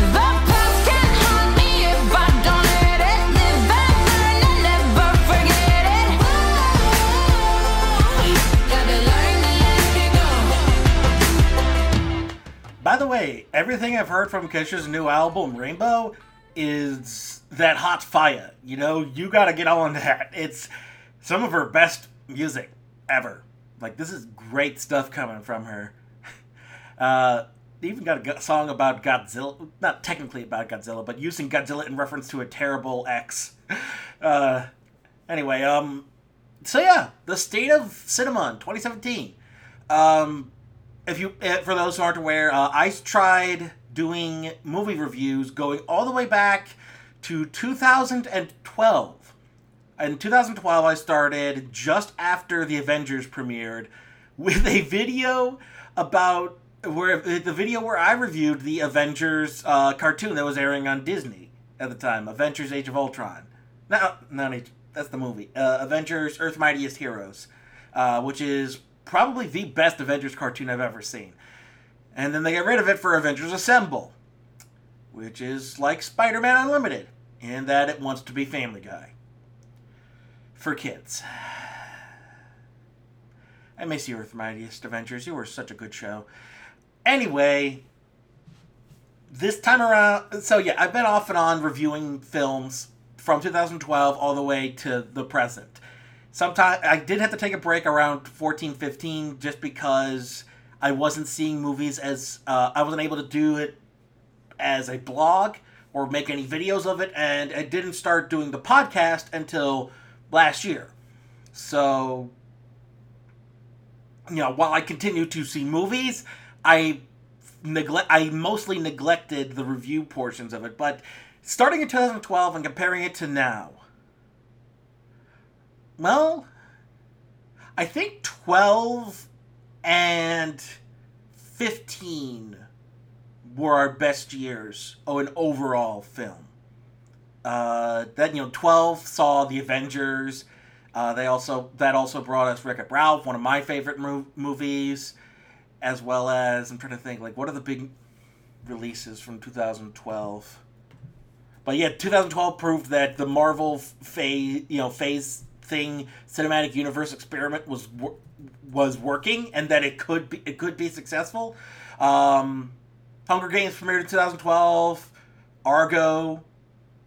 The past can't haunt me if I don't let it live and learn and never forget it. By the way, everything I've heard from Kesha's new album, Rainbow, is that hot fire. You know, you gotta get on that. It's some of her best music ever. Like, this is great stuff coming from her. Uh, they even got a go- song about Godzilla. Not technically about Godzilla, but using Godzilla in reference to a terrible ex. Uh, anyway, um... So yeah, the state of cinema in twenty seventeen. Um, if you, for those who aren't aware, uh, I tried doing movie reviews going all the way back to two thousand twelve. In two thousand twelve, I started just after the Avengers premiered with a video about where the video where I reviewed the Avengers uh, cartoon that was airing on Disney at the time, Avengers: Age of Ultron. No, not Age. That's the movie. Uh, Avengers: Earth's Mightiest Heroes, uh, which is probably the best Avengers cartoon I've ever seen. And then they get rid of it for Avengers Assemble, which is like Spider-Man Unlimited, in that it wants to be Family Guy. For kids. I miss you, Earth's Mightiest Avengers. You were such a good show. Anyway, this time around... So yeah, I've been off and on reviewing films from two thousand twelve all the way to the present. Sometimes I did have to take a break around fourteen, fifteen, just because I wasn't seeing movies as uh, I wasn't able to do it as a blog or make any videos of it, and I didn't start doing the podcast until last year. So, you know, while I continue to see movies, I neglect I mostly neglected the review portions of it, but starting in two thousand twelve and comparing it to now. Well, I think twelve and fifteen were our best years of an overall film. Uh, then, you know, twelve saw The Avengers. Uh, they also that also brought us Wreck-It Ralph, one of my favorite mov- movies, as well as, I'm trying to think, like, what are the big releases from two thousand twelve? But yeah, two thousand twelve proved that the Marvel phase, you know, phase thing, cinematic universe experiment was wor- was working, and that it could be it could be successful. Um, Hunger Games premiered in two thousand twelve. Argo,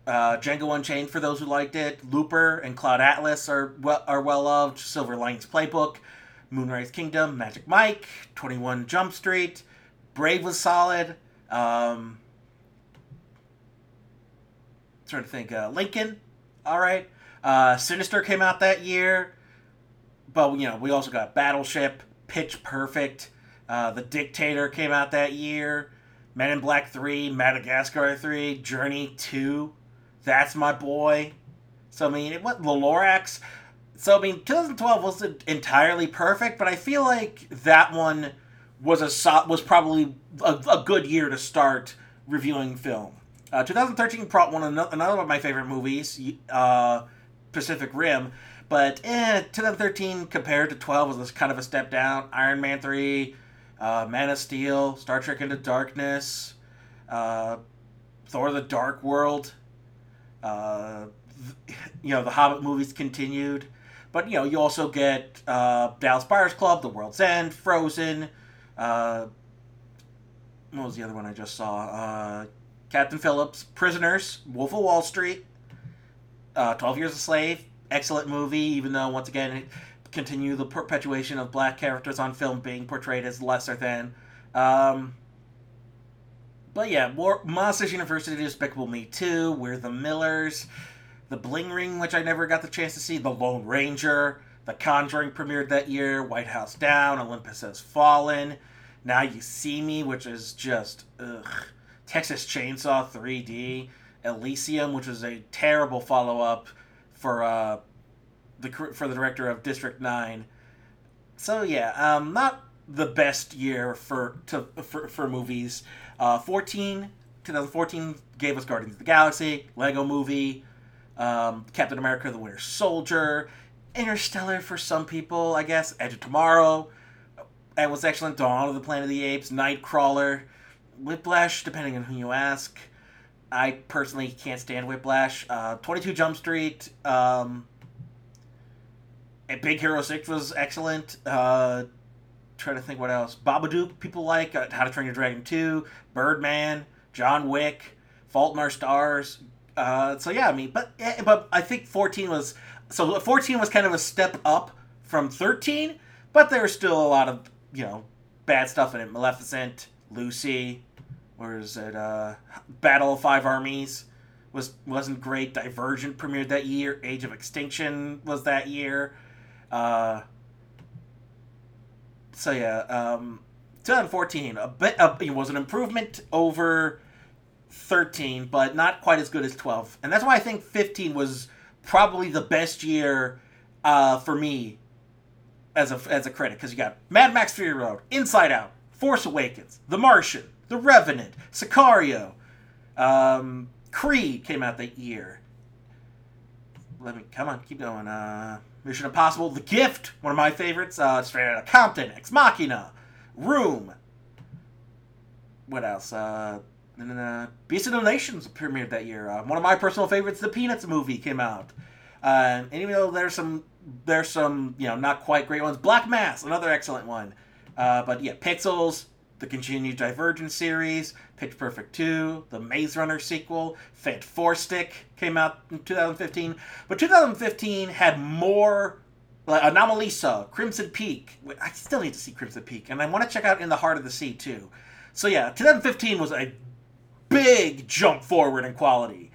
uh, Django Unchained for those who liked it, Looper and Cloud Atlas are well, are well loved. Silver Linings Playbook, Moonrise Kingdom, Magic Mike, twenty-one Jump Street, Brave was solid. Um, Trying to think, uh, Lincoln, all right. Uh, Sinister came out that year, but you know we also got Battleship, Pitch Perfect, uh, The Dictator came out that year, Men in Black three, Madagascar three, Journey two, That's My Boy. So I mean, it went The Lorax. So I mean, twenty twelve wasn't entirely perfect, but I feel like that one was a was probably a, a good year to start reviewing film. Uh, twenty thirteen brought one another of my favorite movies, uh, Pacific Rim, but eh, twenty thirteen compared to twelve was kind of a step down. Iron Man three, uh, Man of Steel, Star Trek Into Darkness, uh, Thor the Dark World, uh, th- you know, the Hobbit movies continued, but you know, you also get uh, Dallas Buyers Club, The World's End, Frozen, uh, what was the other one I just saw? Uh, Captain Phillips, Prisoners, Wolf of Wall Street, uh, twelve Years a Slave, excellent movie, even though, once again, it continued the perpetuation of black characters on film being portrayed as lesser than. Um, but yeah, War- Monsters University, Despicable Me two, We're the Millers, The Bling Ring, which I never got the chance to see, The Lone Ranger, The Conjuring premiered that year, White House Down, Olympus Has Fallen, Now You See Me, which is just, ugh. Texas Chainsaw three D, Elysium, which was a terrible follow-up for uh, the for the director of District nine. So yeah, um, not the best year for to for, for movies. Uh, fourteen twenty fourteen gave us Guardians of the Galaxy, Lego Movie, um, Captain America: The Winter Soldier, Interstellar for some people, I guess, Edge of Tomorrow, It Was Excellent, Dawn of the Planet of the Apes, Nightcrawler, Whiplash, depending on who you ask. I personally can't stand Whiplash. Uh, twenty-two Jump Street. Um, Big Hero six was excellent. Uh, trying to think what else. Babadook, people like. Uh, How to Train Your Dragon two. Birdman. John Wick. Fault in Our Stars. Uh, so yeah, I mean, but but I think fourteen was... So fourteen was kind of a step up from thirteen, but there was still a lot of, you know, bad stuff in it. Maleficent, Lucy, or is it uh, Battle of Five Armies was, wasn't great. Divergent premiered that year. Age of Extinction was that year. Uh, so yeah, um, twenty fourteen, a bit, a, it was an improvement over thirteen, but not quite as good as twelve. And that's why I think fifteen was probably the best year uh, for me as a, as a critic, because you got Mad Max Fury Road, Inside Out, Force Awakens, The Martian, The Revenant, Sicario, um, Creed came out that year. Let me, come on, keep going. Uh, Mission Impossible, The Gift, one of my favorites, uh, Straight Outta Compton, Ex Machina, Room. What else? Uh, and then, uh, Beast of No Nations premiered that year. Uh, one of my personal favorites, the Peanuts movie, came out. Uh, and even though there's some, there's some, you know, not quite great ones, Black Mass, another excellent one. Uh, but yeah, Pixels, the continued Divergent series, Pitch Perfect two, the Maze Runner sequel, Fate four Stick came out in twenty fifteen. But twenty fifteen had more, like Anomalisa, Crimson Peak. I still need to see Crimson Peak, and I want to check out In the Heart of the Sea too. So yeah, twenty fifteen was a big jump forward in quality.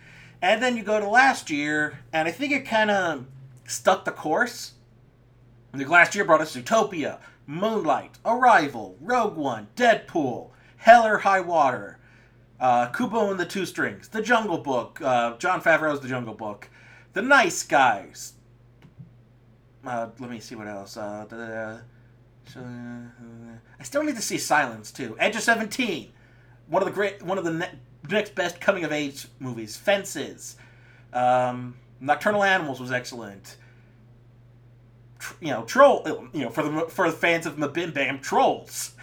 And then you go to last year, and I think it kind of stuck the course. The last year brought us Zootopia, Moonlight, Arrival, Rogue One, Deadpool, Hell or High Water, uh, Kubo and the Two Strings, The Jungle Book, uh, Jon Favreau's The Jungle Book, The Nice Guys. Uh, let me see what else. Uh, da, da, da. I still need to see Silence too. Edge of Seventeen, one of the great, one of the ne- next best coming of age movies. Fences, um, Nocturnal Animals was excellent. You know, troll. You know, for the for the fans of Mabim Bam, Trolls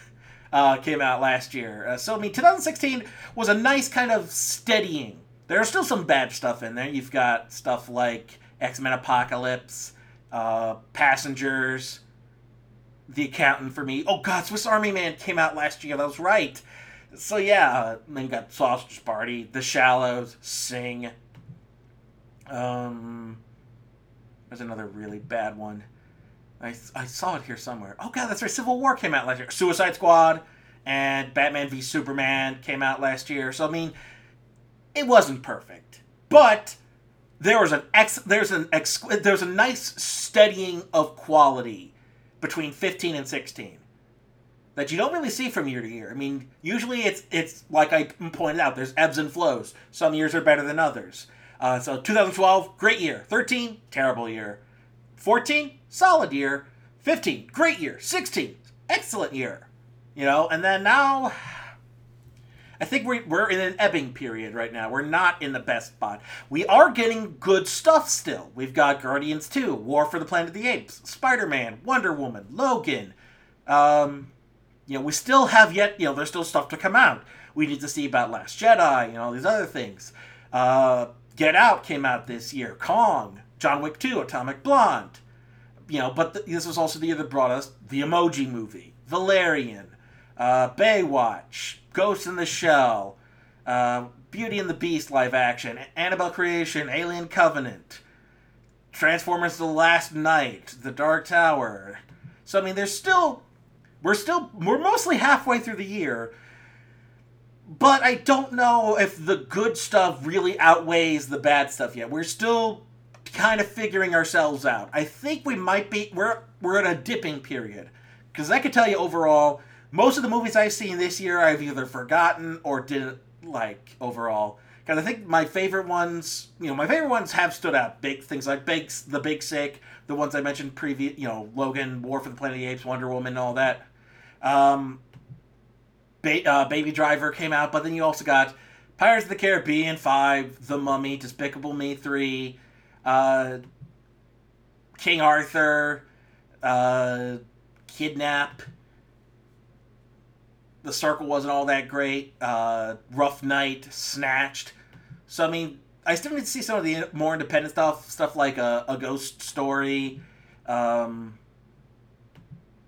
uh, came out last year. Uh, so I mean, twenty sixteen was a nice kind of steadying. There's still some bad stuff in there. You've got stuff like X-Men Apocalypse, uh, Passengers, The Accountant for me. Oh God, Swiss Army Man came out last year. That was right. So yeah, then you got Sausage Party, The Shallows, Sing. Um, there's another really bad one. I, I saw it here somewhere. Oh, God, that's right. Civil War came out last year. Suicide Squad and Batman v Superman came out last year. So, I mean, it wasn't perfect. But there was an ex, there's an ex, there's a nice steadying of quality between fifteen and sixteen that you don't really see from year to year. I mean, usually it's, it's like I pointed out, there's ebbs and flows. Some years are better than others. Uh, so, twenty twelve, great year. thirteen, terrible year. fourteen, solid year. fifteen, great year. sixteen, excellent year. You know, and then now, I think we, we're in an ebbing period right now. We're not in the best spot. We are getting good stuff still. We've got Guardians two, War for the Planet of the Apes, Spider-Man, Wonder Woman, Logan. Um, you know, we still have yet, you know, there's still stuff to come out. We need to see about Last Jedi and all these other things. Uh, Get Out came out this year. Kong, John Wick two, Atomic Blonde. You know, but the, this was also the year that brought us The Emoji Movie, Valerian, uh, Baywatch, Ghost in the Shell, uh, Beauty and the Beast live action, Annabelle Creation, Alien Covenant, Transformers The Last Knight, The Dark Tower. So, I mean, there's still, we're still, we're mostly halfway through the year, but I don't know if the good stuff really outweighs the bad stuff yet. We're still kind of figuring ourselves out. I think we might be, we're we're in a dipping period. Because I could tell you overall, most of the movies I've seen this year I've either forgotten or didn't like overall. Because I think my favorite ones, you know, my favorite ones have stood out. Big things like Big, The Big Sick, the ones I mentioned previous, you know, Logan, War for the Planet of the Apes, Wonder Woman, all that. Um, ba- uh, Baby Driver came out, but then you also got Pirates of the Caribbean five, The Mummy, Despicable Me three, Uh, King Arthur, uh, Kidnap, The Circle wasn't all that great, uh, Rough Night, Snatched. So, I mean, I still need to see some of the more independent stuff, stuff like A, a Ghost Story. Um,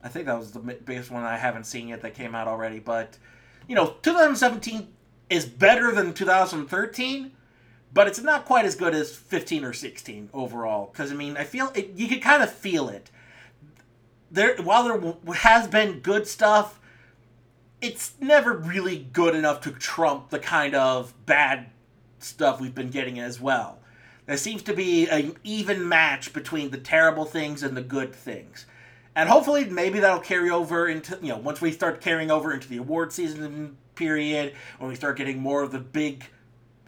I think that was the biggest one I haven't seen yet that came out already, but, you know, twenty seventeen is better than two thousand thirteen, but it's not quite as good as fifteen or sixteen overall. Because, I mean, I feel... It, you can kind of feel it. There, while there w- has been good stuff, it's never really good enough to trump the kind of bad stuff we've been getting as well. There seems to be an even match between the terrible things and the good things. And hopefully, maybe that'll carry over into... You know, once we start carrying over into the award season period, when we start getting more of the big...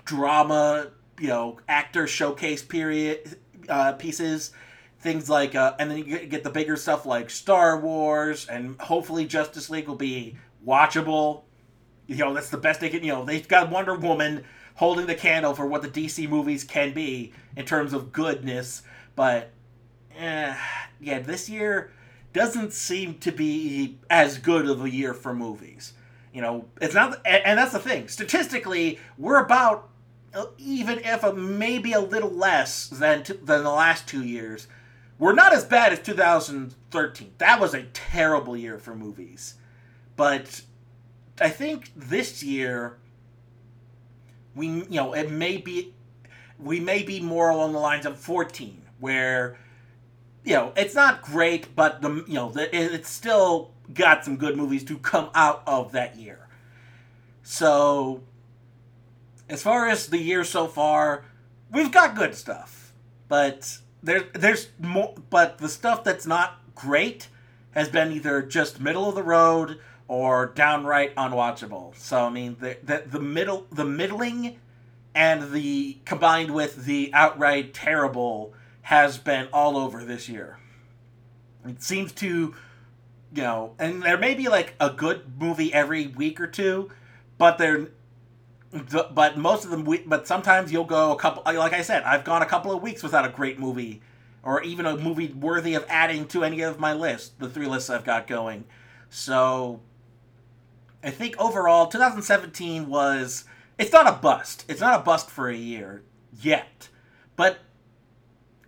drama, you know, actor showcase period uh, pieces, things like, uh, and then you get the bigger stuff like Star Wars, and hopefully Justice League will be watchable. You know, that's the best they can, you know, they've got Wonder Woman holding the candle for what the D C movies can be in terms of goodness, but, eh, yeah, this year doesn't seem to be as good of a year for movies. You know, it's not, and, and that's the thing. Statistically, we're about, even if a, maybe a little less than to, than the last two years, we're not as bad as two thousand thirteen. That was a terrible year for movies. But I think this year, we, you know, it may be, we may be more along the lines of fourteen, where, you know, it's not great, but the, you know, the, it, it's still got some good movies to come out of that year. So, as far as the year so far, we've got good stuff, but there, there's more. But the stuff that's not great has been either just middle of the road or downright unwatchable. So, I mean, the the, the middle, the middling, and the combined with the outright terrible has been all over this year. It seems to. You know, and there may be like a good movie every week or two, but there, but most of them, we, but sometimes you'll go a couple, like I said, I've gone a couple of weeks without a great movie or even a movie worthy of adding to any of my list, the three lists I've got going. So I think overall, twenty seventeen was, it's not a bust. It's not a bust for a year yet, but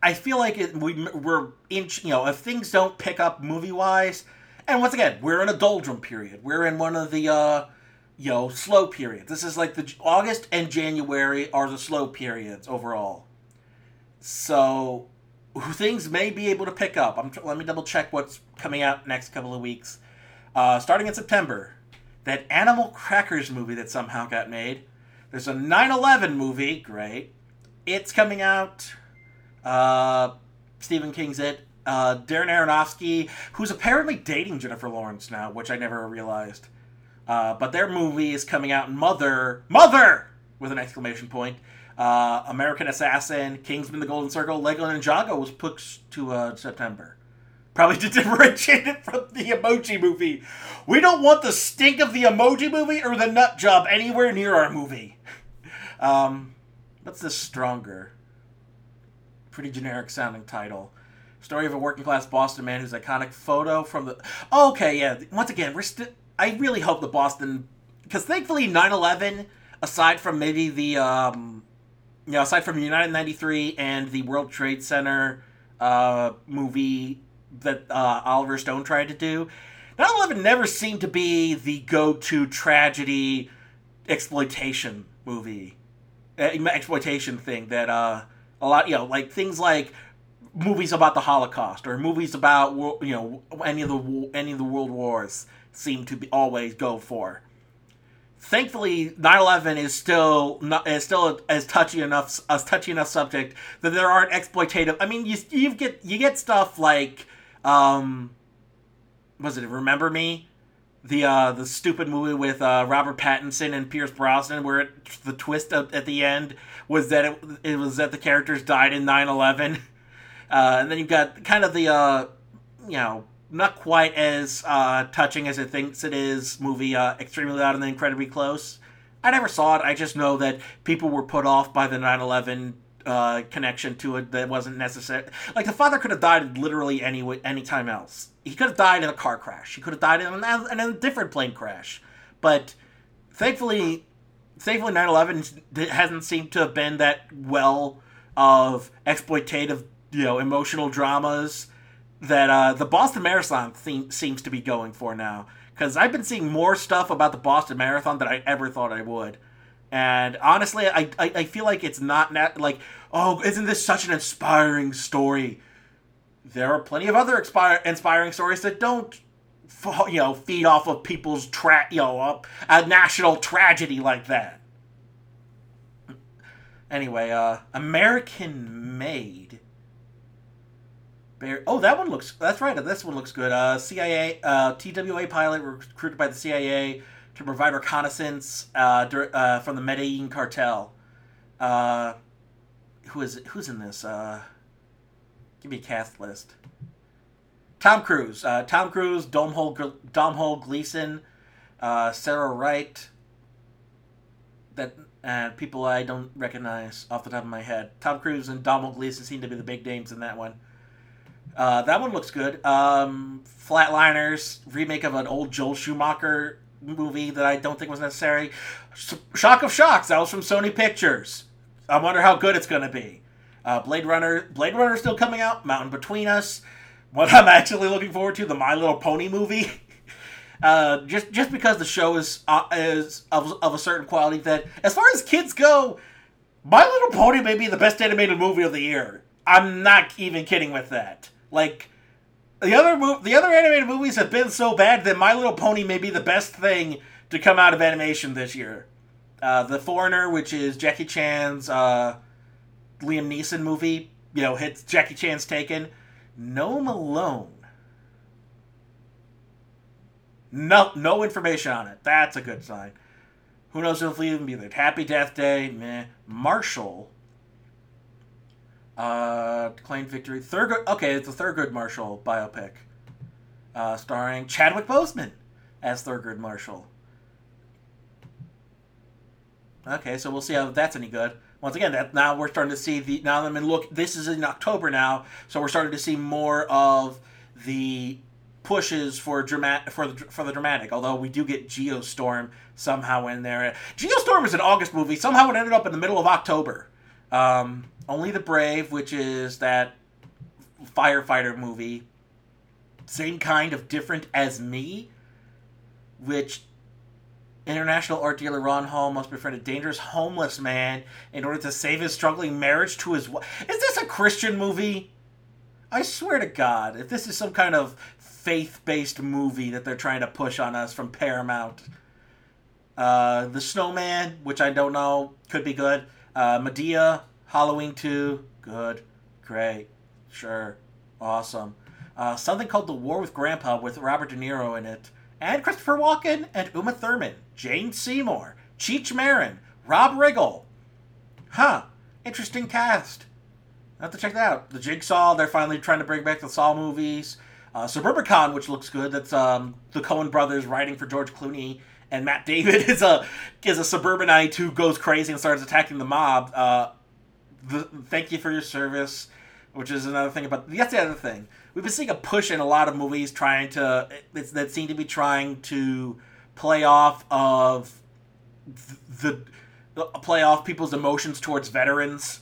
I feel like it, we, we're in, you know, if things don't pick up movie wise, and once again, we're in a doldrum period. We're in one of the, uh, you know, slow periods. This is like the August and January are the slow periods overall. So things may be able to pick up. I'm let me double check what's coming out next couple of weeks. Uh, starting in September, that Animal Crackers movie that somehow got made. There's a nine eleven movie. Great. It's coming out. Uh, Stephen King's It. Uh, Darren Aronofsky, who's apparently dating Jennifer Lawrence now, which I never realized. Uh, but their movie is coming out in Mother, Mother! With an exclamation point. Uh, American Assassin, Kingsman, The Golden Circle, Lego Ninjago was pushed to uh, September. Probably to differentiate it from the Emoji Movie. We don't want the stink of the Emoji Movie or the Nut Job anywhere near our movie. Um, what's this stronger? Pretty generic sounding title. Story of a working class Boston man whose iconic photo from the... Oh, okay, yeah. Once again, we're still... I really hope the Boston... Because thankfully, nine eleven, aside from maybe the... Um, you know, aside from United ninety-three and the World Trade Center uh, movie... that uh, Oliver Stone tried to do, nine eleven never seemed to be the go-to tragedy exploitation movie, uh, exploitation thing that uh, a lot, you know, like things like movies about the Holocaust or movies about, you know, any of the any of the world wars seem to be always go for. Thankfully, nine eleven is still not, is still as touchy enough as touchy enough subject that there aren't exploitative. I mean, you you get you get stuff like. Um, was it Remember Me? The uh, the stupid movie with uh, Robert Pattinson and Pierce Brosnan where it, the twist at, at the end was that it, it was that the characters died in nine eleven. Uh, and then you've got kind of the, uh, you know, not quite as uh, touching as it thinks it is movie uh, Extremely Loud and Incredibly Close. I never saw it. I just know that people were put off by the nine eleven Uh, connection to it that wasn't necessary. Like, the father could have died literally any any time else. He could have died in a car crash. He could have died in, an, in a different plane crash. But thankfully, thankfully, nine eleven hasn't seemed to have been that well of exploitative, you know, emotional dramas that uh, the Boston Marathon theme seems to be going for now. Because I've been seeing more stuff about the Boston Marathon than I ever thought I would. And honestly, I, I, I feel like it's not, nat- like, oh, isn't this such an inspiring story? There are plenty of other expire- inspiring stories that don't, f- you know, feed off of people's, tra- you know, uh, a national tragedy like that. Anyway, uh, American Made. Bear- oh, that one looks, that's right, this one looks good. Uh, C I A, uh, T W A pilot recruited by the C I A to provide reconnaissance uh, uh, from the Medellin cartel. Uh, who is it? Who's in this? Uh, give me a cast list. Tom Cruise. Uh, Tom Cruise, Domhnall, Domhnall Gleeson, uh, Sarah Wright. That uh, people I don't recognize off the top of my head. Tom Cruise and Domhnall Gleeson seem to be the big names in that one. Uh, that one looks good. Um, Flatliners, remake of an old Joel Schumacher movie that I don't think was necessary. Shock of shocks, that was from Sony Pictures. I wonder how good it's going to be. Uh, Blade Runner, Blade Runner still coming out. Mountain Between Us. What I'm actually looking forward to, the My Little Pony movie. uh, just just because the show is uh, is of of a certain quality that, as far as kids go, My Little Pony may be the best animated movie of the year. I'm not even kidding with that. Like. The other mo- the other animated movies have been so bad that My Little Pony may be the best thing to come out of animation this year. Uh, the Foreigner, which is Jackie Chan's uh, Liam Neeson movie, you know, hits Jackie Chan's Taken. No Malone. No, no information on it. That's a good sign. Who knows if it'll even be there? Happy Death Day, meh. Marshall. Uh, claimed victory. Thurgood, okay, it's a Thurgood Marshall biopic, uh, starring Chadwick Boseman as Thurgood Marshall. Okay, so we'll see how that's any good. Once again, that now we're starting to see the now that I'm in look. This is in October now, so we're starting to see more of the pushes for dramatic for the for the dramatic. Although we do get Geostorm somehow in there. Geostorm is an August movie. Somehow it ended up in the middle of October. Um, Only the Brave, which is that firefighter movie, same kind of different as me, which international art dealer Ron Hall must befriend a dangerous homeless man in order to save his struggling marriage to his wife. Is this a Christian movie? I swear to God, if this is some kind of faith-based movie that they're trying to push on us from Paramount. Uh, The Snowman, which I don't know, could be good. Uh, Medea, Halloween two, good, great, sure, awesome. Uh, something called The War with Grandpa with Robert De Niro in it, and Christopher Walken and Uma Thurman, Jane Seymour, Cheech Marin, Rob Riggle. Huh, interesting cast. I'll have to check that out. The Jigsaw, they're finally trying to bring back the Saw movies. Uh, Suburbicon, which looks good. That's um, the Coen brothers writing for George Clooney. And Matt David is a is a suburbanite who goes crazy and starts attacking the mob. Uh, the, thank you for your service, which is another thing about... That's the other thing. We've been seeing a push in a lot of movies trying to... It's, that seem to be trying to play off of the... the play off people's emotions towards veterans.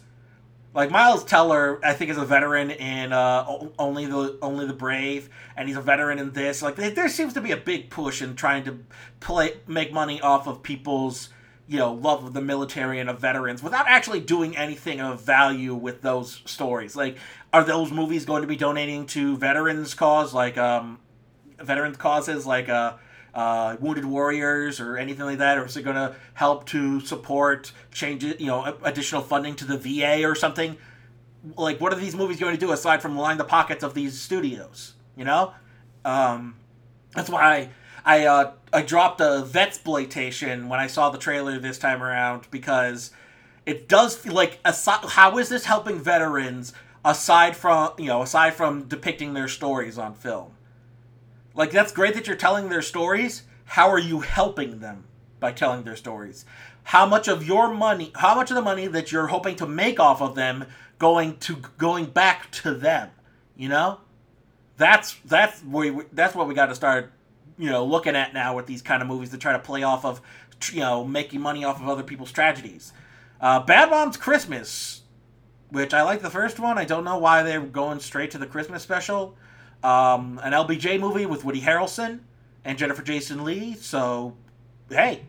Like, Miles Teller, I think, is a veteran in uh, Only the Only the Brave, and he's a veteran in this. Like, there seems to be a big push in trying to play make money off of people's, you know, love of the military and of veterans without actually doing anything of value with those stories. Like, are those movies going to be donating to veterans' cause, like um, veterans' causes, like uh, uh, Wounded Warriors or anything like that? Or is it going to help to support changes, you know, additional funding to the V A or something? Like, what are these movies going to do aside from line the pockets of these studios? You know, um, that's why I I, uh, I dropped a Vetsploitation when I saw the trailer this time around, because it does feel like, aside, how is this helping veterans aside from, you know, aside from depicting their stories on film? Like, that's great that you're telling their stories. How are you helping them by telling their stories? How much of your money, how much of the money that you're hoping to make off of them going to going back to them? You know, that's that's where we, that's what we got to start, you know, looking at now with these kind of movies that try to play off of, you know, making money off of other people's tragedies. Uh, Bad Moms Christmas, which I like the first one. I don't know why they're going straight to the Christmas special. Um, an L B J movie with Woody Harrelson and Jennifer Jason Leigh. So, hey,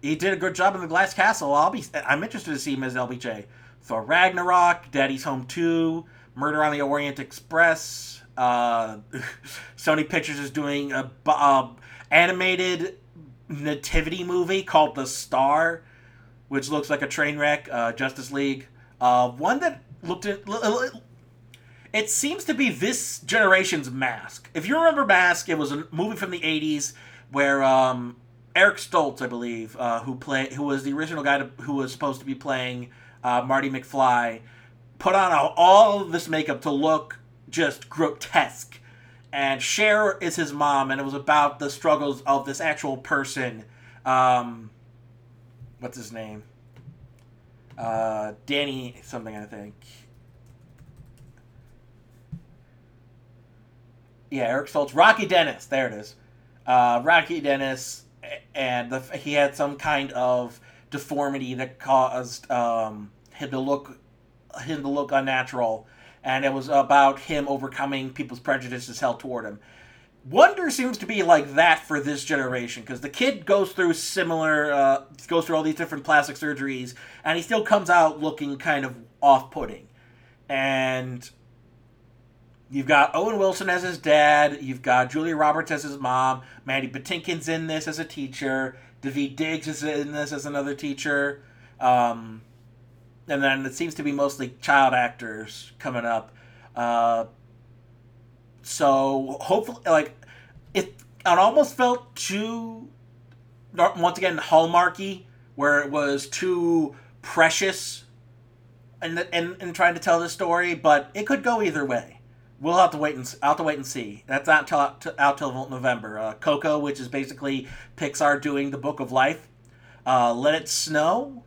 he did a good job in The Glass Castle. I'll be, I'm interested to see him as L B J. Thor Ragnarok, Daddy's Home two, Murder on the Orient Express. Uh, Sony Pictures is doing a uh, animated nativity movie called The Star, which looks like a train wreck. Uh, Justice League. Uh, one that looked at... It seems to be this generation's Mask. If you remember Mask, it was a movie from the eighties where um, Eric Stoltz, I believe, uh, who play, who was the original guy to, who was supposed to be playing uh, Marty McFly, put on a, all of this makeup to look just grotesque. And Cher is his mom, and it was about the struggles of this actual person. Um, what's his name? Uh, Danny something, I think. Yeah, Eric Stoltz. Rocky Dennis. There it is. Uh, Rocky Dennis, and the, he had some kind of deformity that caused um, him to look him to look unnatural, and it was about him overcoming people's prejudices held toward him. Wonder seems to be like that for this generation, because the kid goes through similar, uh, goes through all these different plastic surgeries, and he still comes out looking kind of off-putting, and... You've got Owen Wilson as his dad. You've got Julia Roberts as his mom. Mandy Patinkin's in this as a teacher. Daveed Diggs is in this as another teacher. Um, and then it seems to be mostly child actors coming up. Uh, so hopefully, like, it, it almost felt too, once again, Hallmarky, where it was too precious in, in, in trying to tell the story, but it could go either way. We'll have to wait and I'll have to wait and see. That's out till out till November. Uh, Coco, which is basically Pixar doing The Book of Life. Uh, Let It Snow,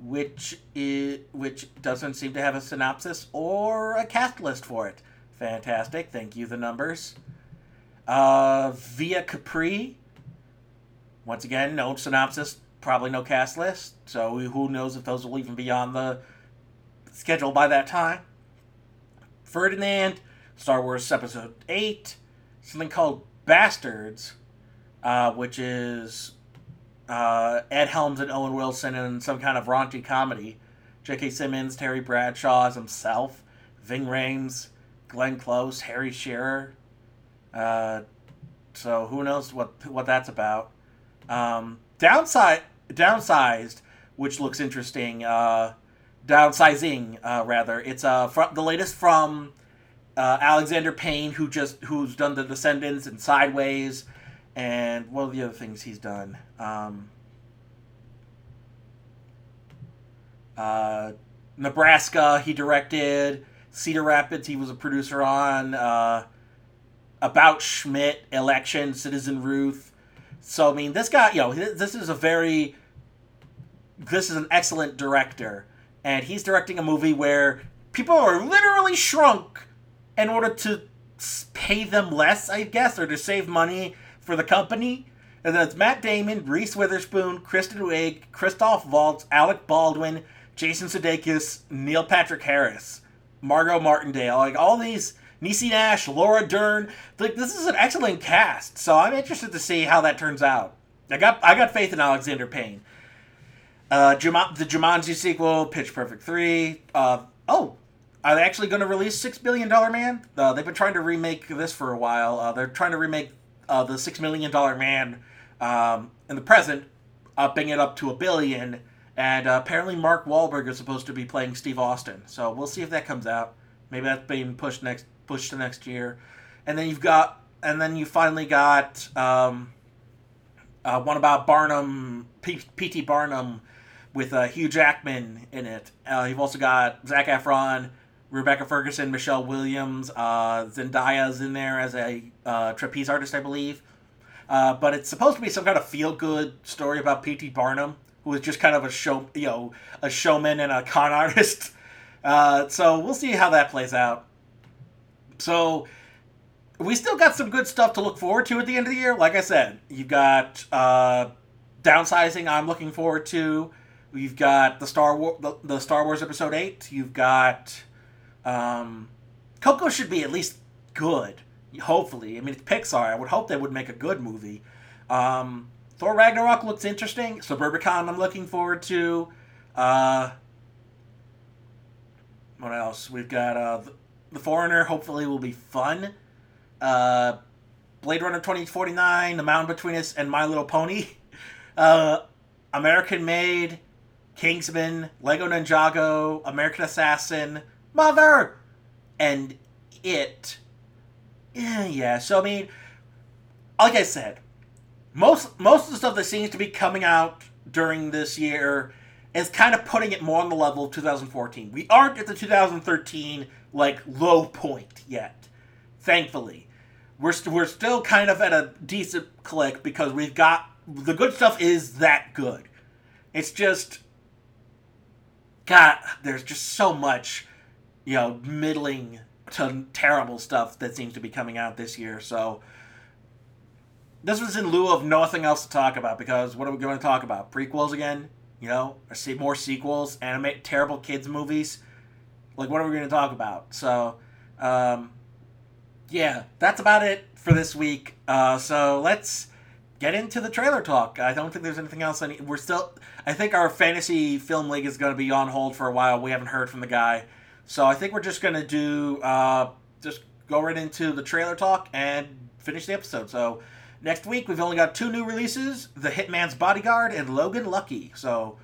which is which doesn't seem to have a synopsis or a cast list for it. Fantastic, thank you. The numbers. Uh, Via Capri. Once again, no synopsis, probably no cast list. So who knows if those will even be on the schedule by that time. Ferdinand, Star Wars Episode eight, something called Bastards, uh, which is uh, Ed Helms and Owen Wilson in some kind of raunchy comedy. J K. Simmons, Terry Bradshaw as himself, Ving Rhames, Glenn Close, Harry Shearer. Uh, so who knows what what that's about. Um, downside, Downsized, which looks interesting. Uh, Downsizing, uh, rather. It's uh, fr- the latest from uh, Alexander Payne, who just who's done The Descendants and Sideways, and what are the other things he's done? Um, uh, Nebraska, he directed. Cedar Rapids, he was a producer on. Uh, About Schmidt, Election, Citizen Ruth. So, I mean, this guy, you know, this is a very, this is an excellent director. And he's directing a movie where people are literally shrunk in order to pay them less, I guess, or to save money for the company. And then it's Matt Damon, Reese Witherspoon, Kristen Wiig, Christoph Waltz, Alec Baldwin, Jason Sudeikis, Neil Patrick Harris, Margot Martindale, like all these, Niecy Nash, Laura Dern, like this is an excellent cast. So I'm interested to see how that turns out. I got I got faith in Alexander Payne. Uh, Juma- the Jumanji sequel, Pitch Perfect three. Uh, oh, are they actually going to release six billion dollars Man? Uh, they've been trying to remake this for a while. Uh, they're trying to remake uh, the six million dollars Man um, in the present, upping it up to a billion. And uh, apparently Mark Wahlberg is supposed to be playing Steve Austin. So we'll see if that comes out. Maybe that's being pushed next pushed to next year. And then you've got, and then you finally got um, uh, one about Barnum, P T Barnum, with uh, Hugh Jackman in it. Uh, you've also got Zac Efron, Rebecca Ferguson, Michelle Williams, uh, Zendaya's in there as a uh, trapeze artist, I believe. Uh, but it's supposed to be some kind of feel-good story about P T Barnum, who was just kind of a show, you know, a showman and a con artist. Uh, so we'll see how that plays out. So we still got some good stuff to look forward to at the end of the year. Like I said, you've got uh, Downsizing I'm looking forward to. We've got the Star War, the, the Star Wars Episode eight. You've got um, Coco should be at least good, hopefully. I mean, it's Pixar. I would hope they would make a good movie. Um, Thor Ragnarok looks interesting. Suburbicon I'm looking forward to. Uh, what else? We've got uh, The Foreigner. Hopefully will be fun. Uh, Blade Runner twenty forty-nine, The Mountain Between Us, and My Little Pony. Uh, American Made. Kingsman, Lego Ninjago, American Assassin, Mother, and It. Yeah, yeah. So, I mean, like I said, most most of the stuff that seems to be coming out during this year is kind of putting it more on the level of two thousand fourteen. We aren't at the two thousand thirteen, like, low point yet, thankfully. We're, st- we're still kind of at a decent click because we've got... The good stuff is that good. It's just... God, there's just so much, you know, middling to terrible stuff that seems to be coming out this year. So this was in lieu of nothing else to talk about, because what are we going to talk about? Prequels again? You know, or see more sequels, animate terrible kids movies. Like, what are we going to talk about? So, um, yeah, that's about it for this week. Uh, so let's get into the trailer talk. I don't think there's anything else. Any, we're still... I think our fantasy film league is going to be on hold for a while. We haven't heard from the guy. So I think we're just going to do... Uh, just go right into the trailer talk and finish the episode. So next week, we've only got two new releases. The Hitman's Bodyguard and Logan Lucky. So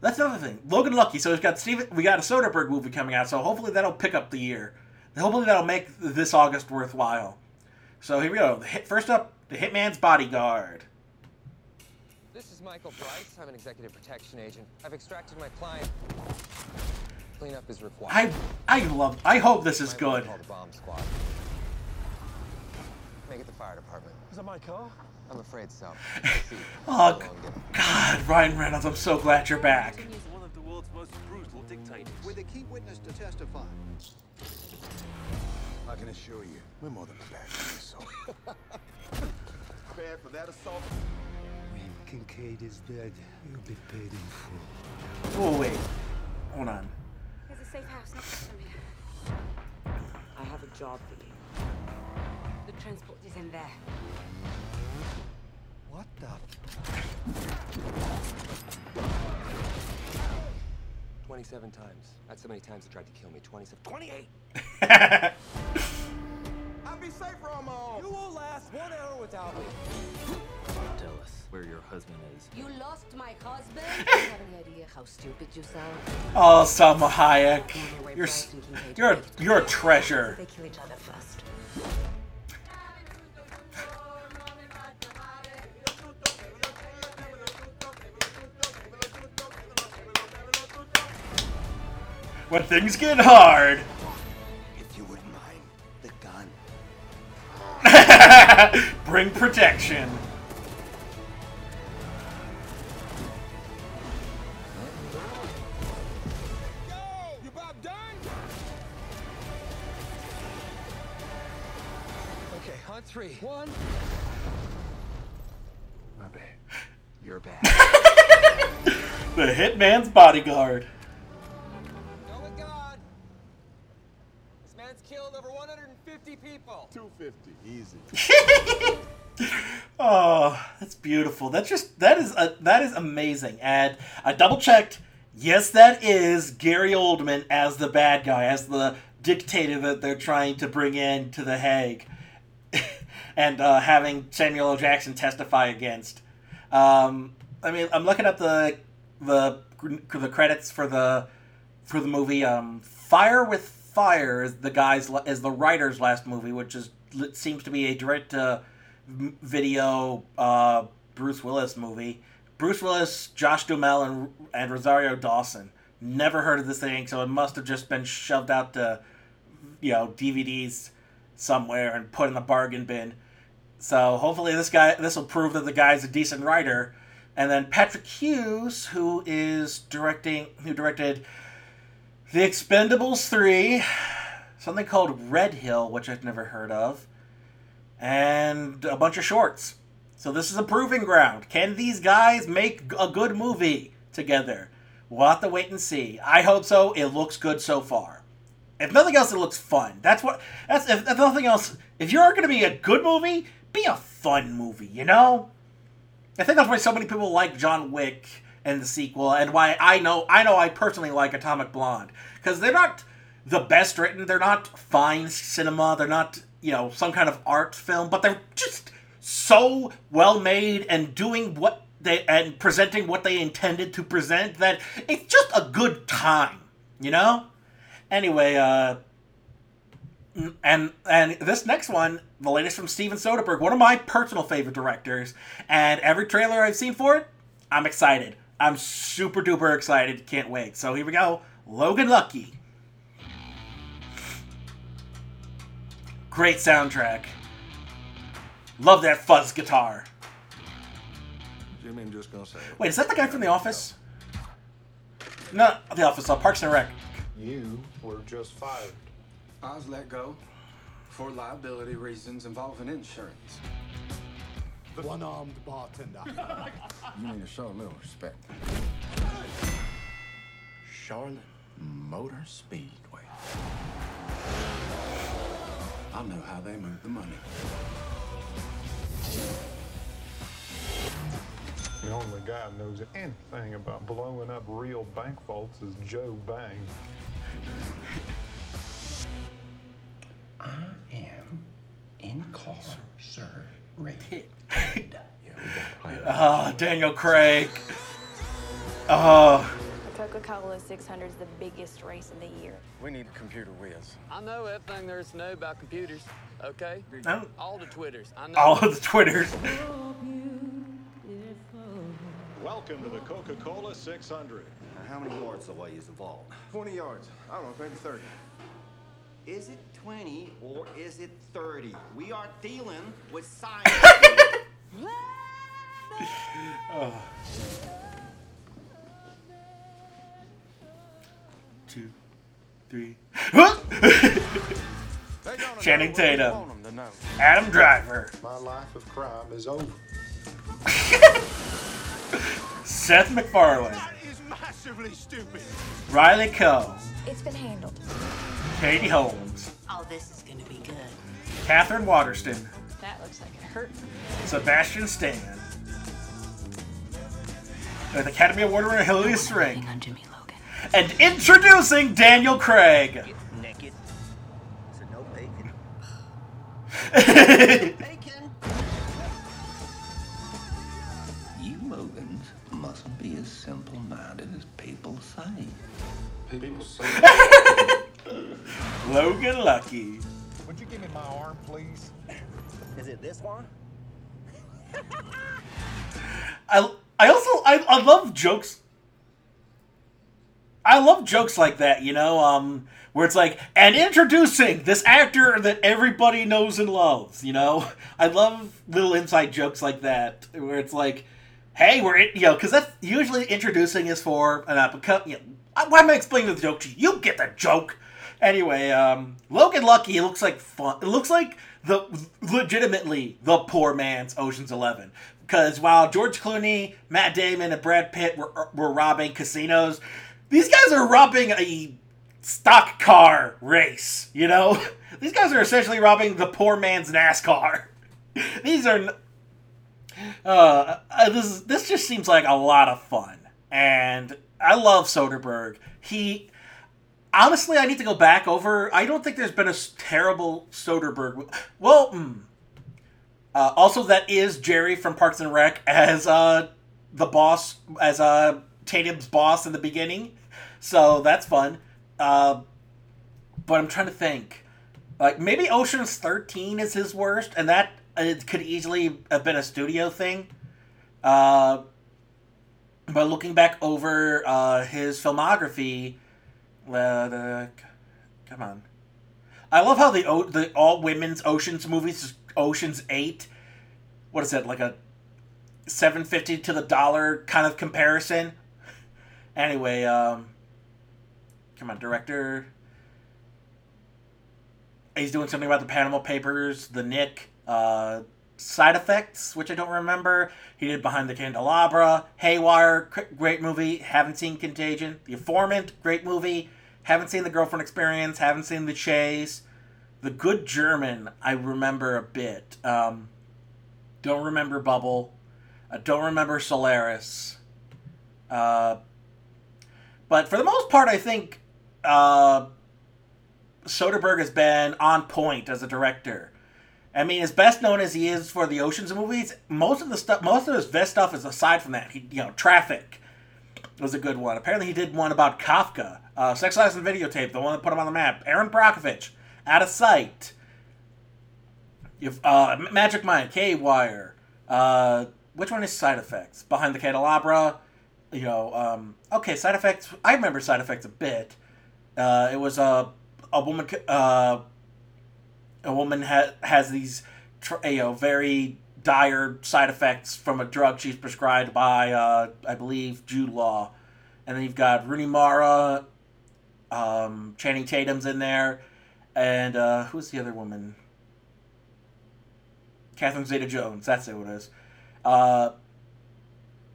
that's another thing. Logan Lucky. So we've got Steven, we got a Soderbergh movie coming out. So hopefully that'll pick up the year. Hopefully that'll make this August worthwhile. So here we go. First up, The Hitman's Bodyguard. This is Michael Bryce. I'm an executive protection agent. I've extracted my client. Cleanup is required. I I love I hope this is good. Call the bomb squad. Make it the fire department. Is that my car? I'm afraid so. Oh God, Ryan Reynolds, I'm so glad you're back. He's one of the world's most brutal dictators, with a key witness to testify. I can assure you, we're more than prepared for assault. Prepared for that assault. When Kincaid is dead, you'll be paid in full. Oh wait, hold on. There's a safe house next to here. I have a job for you. The transport is in there. What the? Twenty-seven times. That's how many times they tried to kill me. Twenty-seven. Twenty-eight. I'll be safe from all. You will last one hour without me. Tell us where your husband is. You lost my husband? You have any idea how stupid you sound? Oh, Salma Hayek. You're you're a, you're a treasure. They kill each other first. When things get hard. Bring protection. Three, one. My bad. You're bad. The hitman's bodyguard. Oh my God! This man's killed over one hundred fifty people. two hundred fifty, easy. Oh, that's beautiful. That's just that is a, that is amazing. And I double checked. Yes, that is Gary Oldman as the bad guy, as the dictator that they're trying to bring in to The Hague. And uh, having Samuel L. Jackson testify against. Um, I mean, I'm looking up the the the credits for the for the movie. Um, Fire with Fire is the guy's is the writer's last movie, which is seems to be a direct uh, video uh, Bruce Willis movie. Bruce Willis, Josh Duhamel, and and Rosario Dawson. Never heard of this thing, so it must have just been shoved out to, you know, D V Ds somewhere and put in the bargain bin. So hopefully this guy this will prove that the guy's a decent writer. And then Patrick Hughes, who is directing who directed The Expendables three, something called Red Hill, which I've never heard of, and a bunch of shorts. So this is a proving ground. Can these guys make a good movie together? We'll have to wait and see. I hope so. It looks good so far. If nothing else, it looks fun. That's what. That's if, if nothing else. If you're going to be a good movie, be a fun movie. You know, I think that's why so many people like John Wick and the sequel, and why I know I know I personally like Atomic Blonde, because they're not the best written. They're not fine cinema. They're not, you know, some kind of art film, but they're just so well made and doing what they and presenting what they intended to present that it's just a good time. You know. Anyway, uh, and and this next one, the latest from Steven Soderbergh, one of my personal favorite directors, and every trailer I've seen for it, I'm excited. I'm super duper excited. Can't wait. So here we go. Logan Lucky. Great soundtrack. Love that fuzz guitar. Jimmy, I'm just gonna say. Wait, is that the guy from The Office? No, The Office. Uh, Parks and Rec. You were just fired. I was let go for liability reasons involving insurance. The one-armed bartender. You need to show a little respect. Charlotte Motor Speedway. I know how they move the money. The only guy who knows anything about blowing up real bank vaults is Joe Bang. I am incarcerated. Ah, oh, Daniel Craig. Oh. Coca-Cola six hundred is the biggest race of the year. We need computer whiz. I know everything there is to know about computers, okay? No. All the Twitters. I know. All of the Twitters. Welcome to the Coca-Cola six hundred. How many yards away is the vault? twenty yards. I don't know, maybe thirty. Is it twenty or is it thirty? We are dealing with science. Oh. Two, three. Channing Tatum. Adam Driver. My life of crime is over. Seth MacFarlane. That is massively stupid. Riley Coe. It's been handled. Katie Holmes. Oh, this is going to be good. Catherine Waterston. That looks like it hurt. Sebastian Stan. With Academy Award winner Hilary Swank. And introducing Daniel Craig. It's naked. So no bacon. No bacon. Must be as simple-minded as people say. People say. Logan Lucky. Would you give me my arm, please? Is it this one? I I also I I love jokes. I love jokes like that, you know, um, where it's like, and introducing this actor that everybody knows and loves, you know? I love little inside jokes like that, where it's like, hey, we're, in, you know, because that's usually introducing is for an upcoming, you know, why am I explaining the joke to you? You get the joke! Anyway, um, Logan Lucky looks like fun, it looks like the, legitimately, the poor man's Ocean's Eleven. Because while George Clooney, Matt Damon, and Brad Pitt were, were robbing casinos, these guys are robbing a stock car race, you know? These guys are essentially robbing the poor man's NASCAR. These are... Uh, this, this just seems like a lot of fun. And I love Soderbergh. He... Honestly, I need to go back over... I don't think there's been a terrible Soderbergh... Well, mm, uh, also that is Jerry from Parks and Rec as uh, the boss... As uh, Tatum's boss in the beginning. So that's fun. Uh, but I'm trying to think. Like, maybe Ocean's thirteen is his worst, and that it could easily have been a studio thing. Uh, but looking back over uh, his filmography... Uh, come on. I love how the the all-women's Oceans movies, Oceans eight, what is it, like a seven fifty to the dollar kind of comparison? Anyway, um, come on, director. He's doing something about the Panama Papers, the Nick, uh, Side Effects, which I don't remember. He did Behind the Candelabra, Haywire, great movie, haven't seen Contagion. The Informant, great movie. Haven't seen The Girlfriend Experience. Haven't seen The Chase. The Good German, I remember a bit. Um, don't remember Bubble. I don't remember Solaris. Uh, but for the most part, I think uh, Soderbergh has been on point as a director. I mean, as best known as he is for the Ocean's movies, most of the stuff, most of his best stuff is aside from that. He, you know, Traffic was a good one. Apparently, he did one about Kafka, uh, Sex, Lies, and Videotape, the one that put him on the map. Aaron Brockovich, Out of Sight, You've, uh, Magic Mind, K-Wire. Uh, which one is Side Effects? Behind the Candelabra. You know, um, okay, Side Effects. I remember Side Effects a bit. Uh, it was a a woman. Uh, A woman ha- has these, you know, very dire side effects from a drug she's prescribed by, uh, I believe, Jude Law. And then you've got Rooney Mara, um, Channing Tatum's in there, and uh, who's the other woman? Catherine Zeta-Jones. That's who it is. Uh,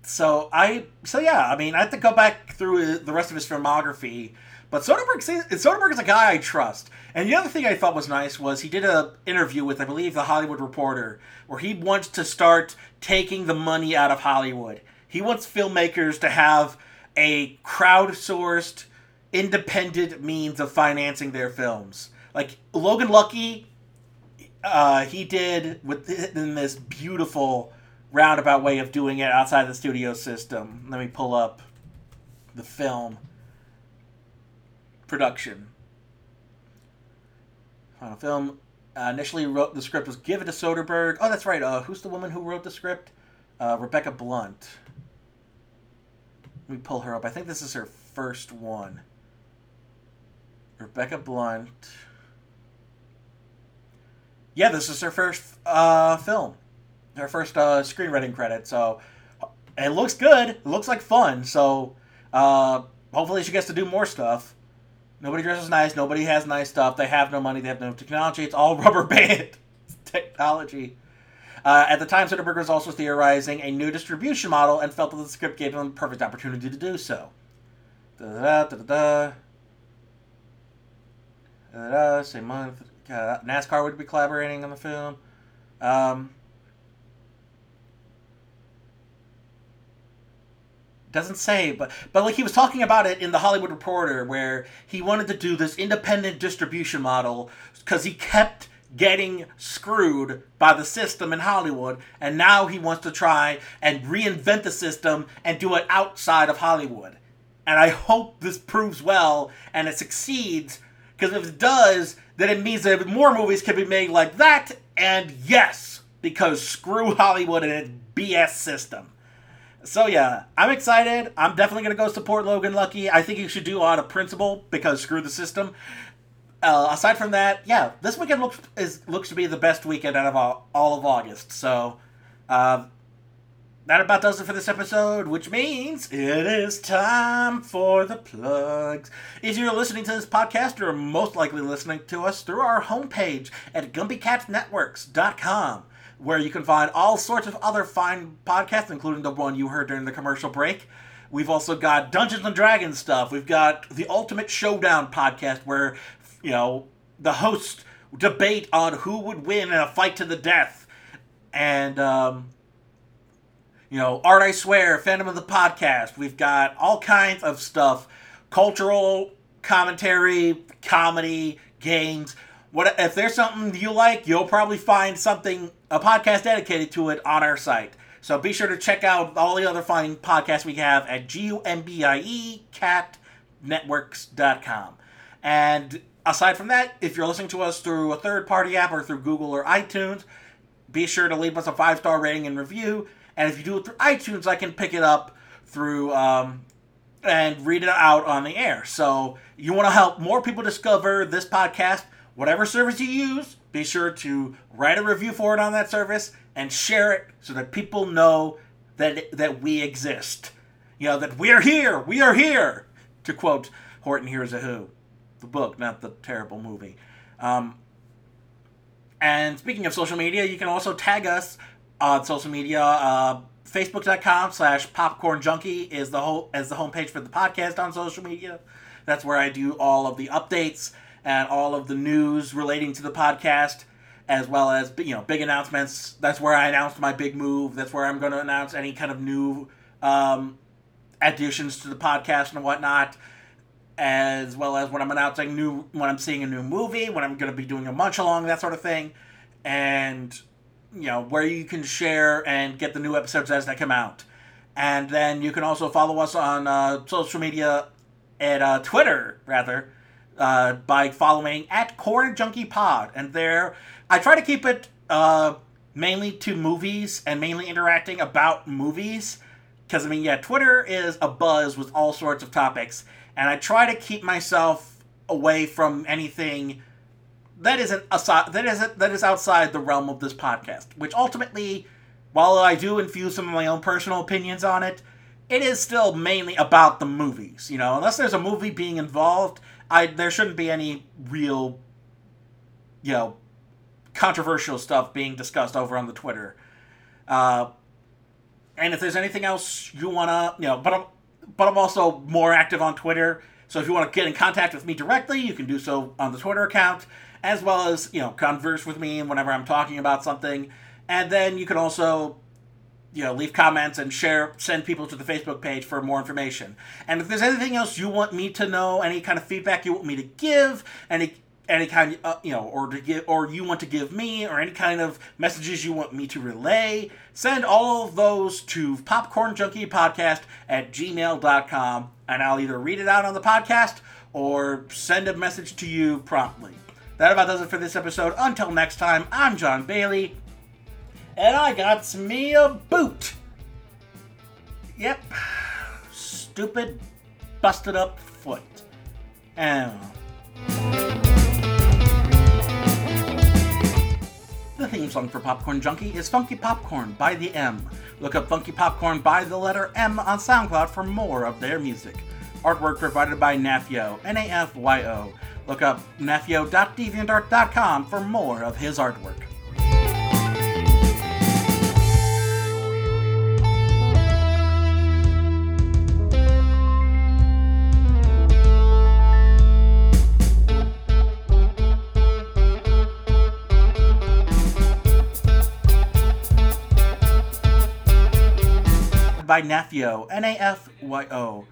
so I, so yeah. I mean, I have to go back through the rest of his filmography. But Soderbergh, Soderbergh is a guy I trust. And the other thing I thought was nice was he did an interview with, I believe, The Hollywood Reporter, where he wants to start taking the money out of Hollywood. He wants filmmakers to have a crowdsourced, independent means of financing their films. Like, Logan Lucky, uh, he did with in this beautiful roundabout way of doing it outside the studio system. Let me pull up the film. Production. Final film. Uh, initially wrote the script was given to Soderbergh. Oh, that's right. Uh, who's the woman who wrote the script? Uh, Rebecca Blunt. Let me pull her up. I think this is her first one. Rebecca Blunt. Yeah, this is her first uh, film. Her first uh, screenwriting credit. So, it looks good. It looks like fun. So, uh, hopefully she gets to do more stuff. Nobody dresses nice. Nobody has nice stuff. They have no money. They have no technology. It's all rubber band technology. Uh, at the time, Soderbergh was also theorizing a new distribution model and felt that the script gave him the perfect opportunity to do so. Da da da da da da. Same month. Uh, NASCAR would be collaborating on the film. Um, Doesn't say, but but like he was talking about it in The Hollywood Reporter, where he wanted to do this independent distribution model because he kept getting screwed by the system in Hollywood, and now he wants to try and reinvent the system and do it outside of Hollywood. And I hope this proves well and it succeeds, because if it does, then it means that more movies can be made like that, and yes, because screw Hollywood and its B S system. So yeah, I'm excited. I'm definitely going to go support Logan Lucky. I think you should do out of principle because screw the system. Uh, aside from that, yeah, this weekend looks is looks to be the best weekend out of all, all of August. So uh, that about does it for this episode, which means it is time for the plugs. If you're listening to this podcast, you're most likely listening to us through our homepage at Gumpy Cat Networks dot com. Where you can find all sorts of other fine podcasts, including the one you heard during the commercial break. We've also got Dungeons and Dragons stuff. We've got the Ultimate Showdown podcast where, you know, the hosts debate on who would win in a fight to the death. And, um, you know, Art I Swear, Phantom of the Podcast. We've got all kinds of stuff. Cultural commentary, comedy, games. What if there's something you like, you'll probably find something, a podcast dedicated to it on our site. So be sure to check out all the other fine podcasts we have at G U M B I E cat networks dot com. And aside from that, if you're listening to us through a third-party app or through Google or iTunes, be sure to leave us a five-star rating and review. And if you do it through iTunes, I can pick it up through um, and read it out on the air. So you want to help more people discover this podcast. Whatever service you use, be sure to write a review for it on that service and share it so that people know that that we exist. You know, that we're here, we are here, to quote Horton Hears a Who. The book, not the terrible movie. Um, and speaking of social media, you can also tag us on social media. Uh, Facebook.com slash Popcorn Junkie is the, whole, is the homepage for the podcast on social media. That's where I do all of the updates and all of the news relating to the podcast, as well as, you know, big announcements. That's where I announced my big move. That's where I'm going to announce any kind of new um, additions to the podcast and whatnot, as well as when I'm announcing new, when I'm seeing a new movie, when I'm going to be doing a munch along, that sort of thing, and, you know, where you can share and get the new episodes as they come out. And then you can also follow us on uh, social media at uh, Twitter, rather. Uh, by following at Corn Junkie Pod, and there I try to keep it uh, mainly to movies and mainly interacting about movies, because I mean, yeah, Twitter is a buzz with all sorts of topics, and I try to keep myself away from anything that isn't aside, that isn't that is outside the realm of this podcast. Which ultimately, while I do infuse some of my own personal opinions on it, it is still mainly about the movies. You know, unless there's a movie being involved. I, there shouldn't be any real, you know, controversial stuff being discussed over on the Twitter. Uh, and if there's anything else you want to, you know, but I'm, but I'm also more active on Twitter. So if you want to get in contact with me directly, you can do so on the Twitter account, as well as, you know, converse with me whenever I'm talking about something. And then you can also, you know, leave comments and share, send people to the Facebook page for more information. And if there's anything else you want me to know, any kind of feedback you want me to give, any any kind of, uh, you know, or to give, or you want to give me, or any kind of messages you want me to relay, send all of those to popcorn junkie podcast at gmail dot com, and I'll either read it out on the podcast or send a message to you promptly. That about does it for this episode. Until next time, I'm John Bailey. And I got me a boot. Yep. Stupid, busted up foot. And the theme song for Popcorn Junkie is Funky Popcorn by the M. Look up Funky Popcorn by the letter M on SoundCloud for more of their music. Artwork provided by Nafyo, N A F Y O. Look up nafyo dot deviant art dot com for more of his artwork. By Nafyo, N A F Y O.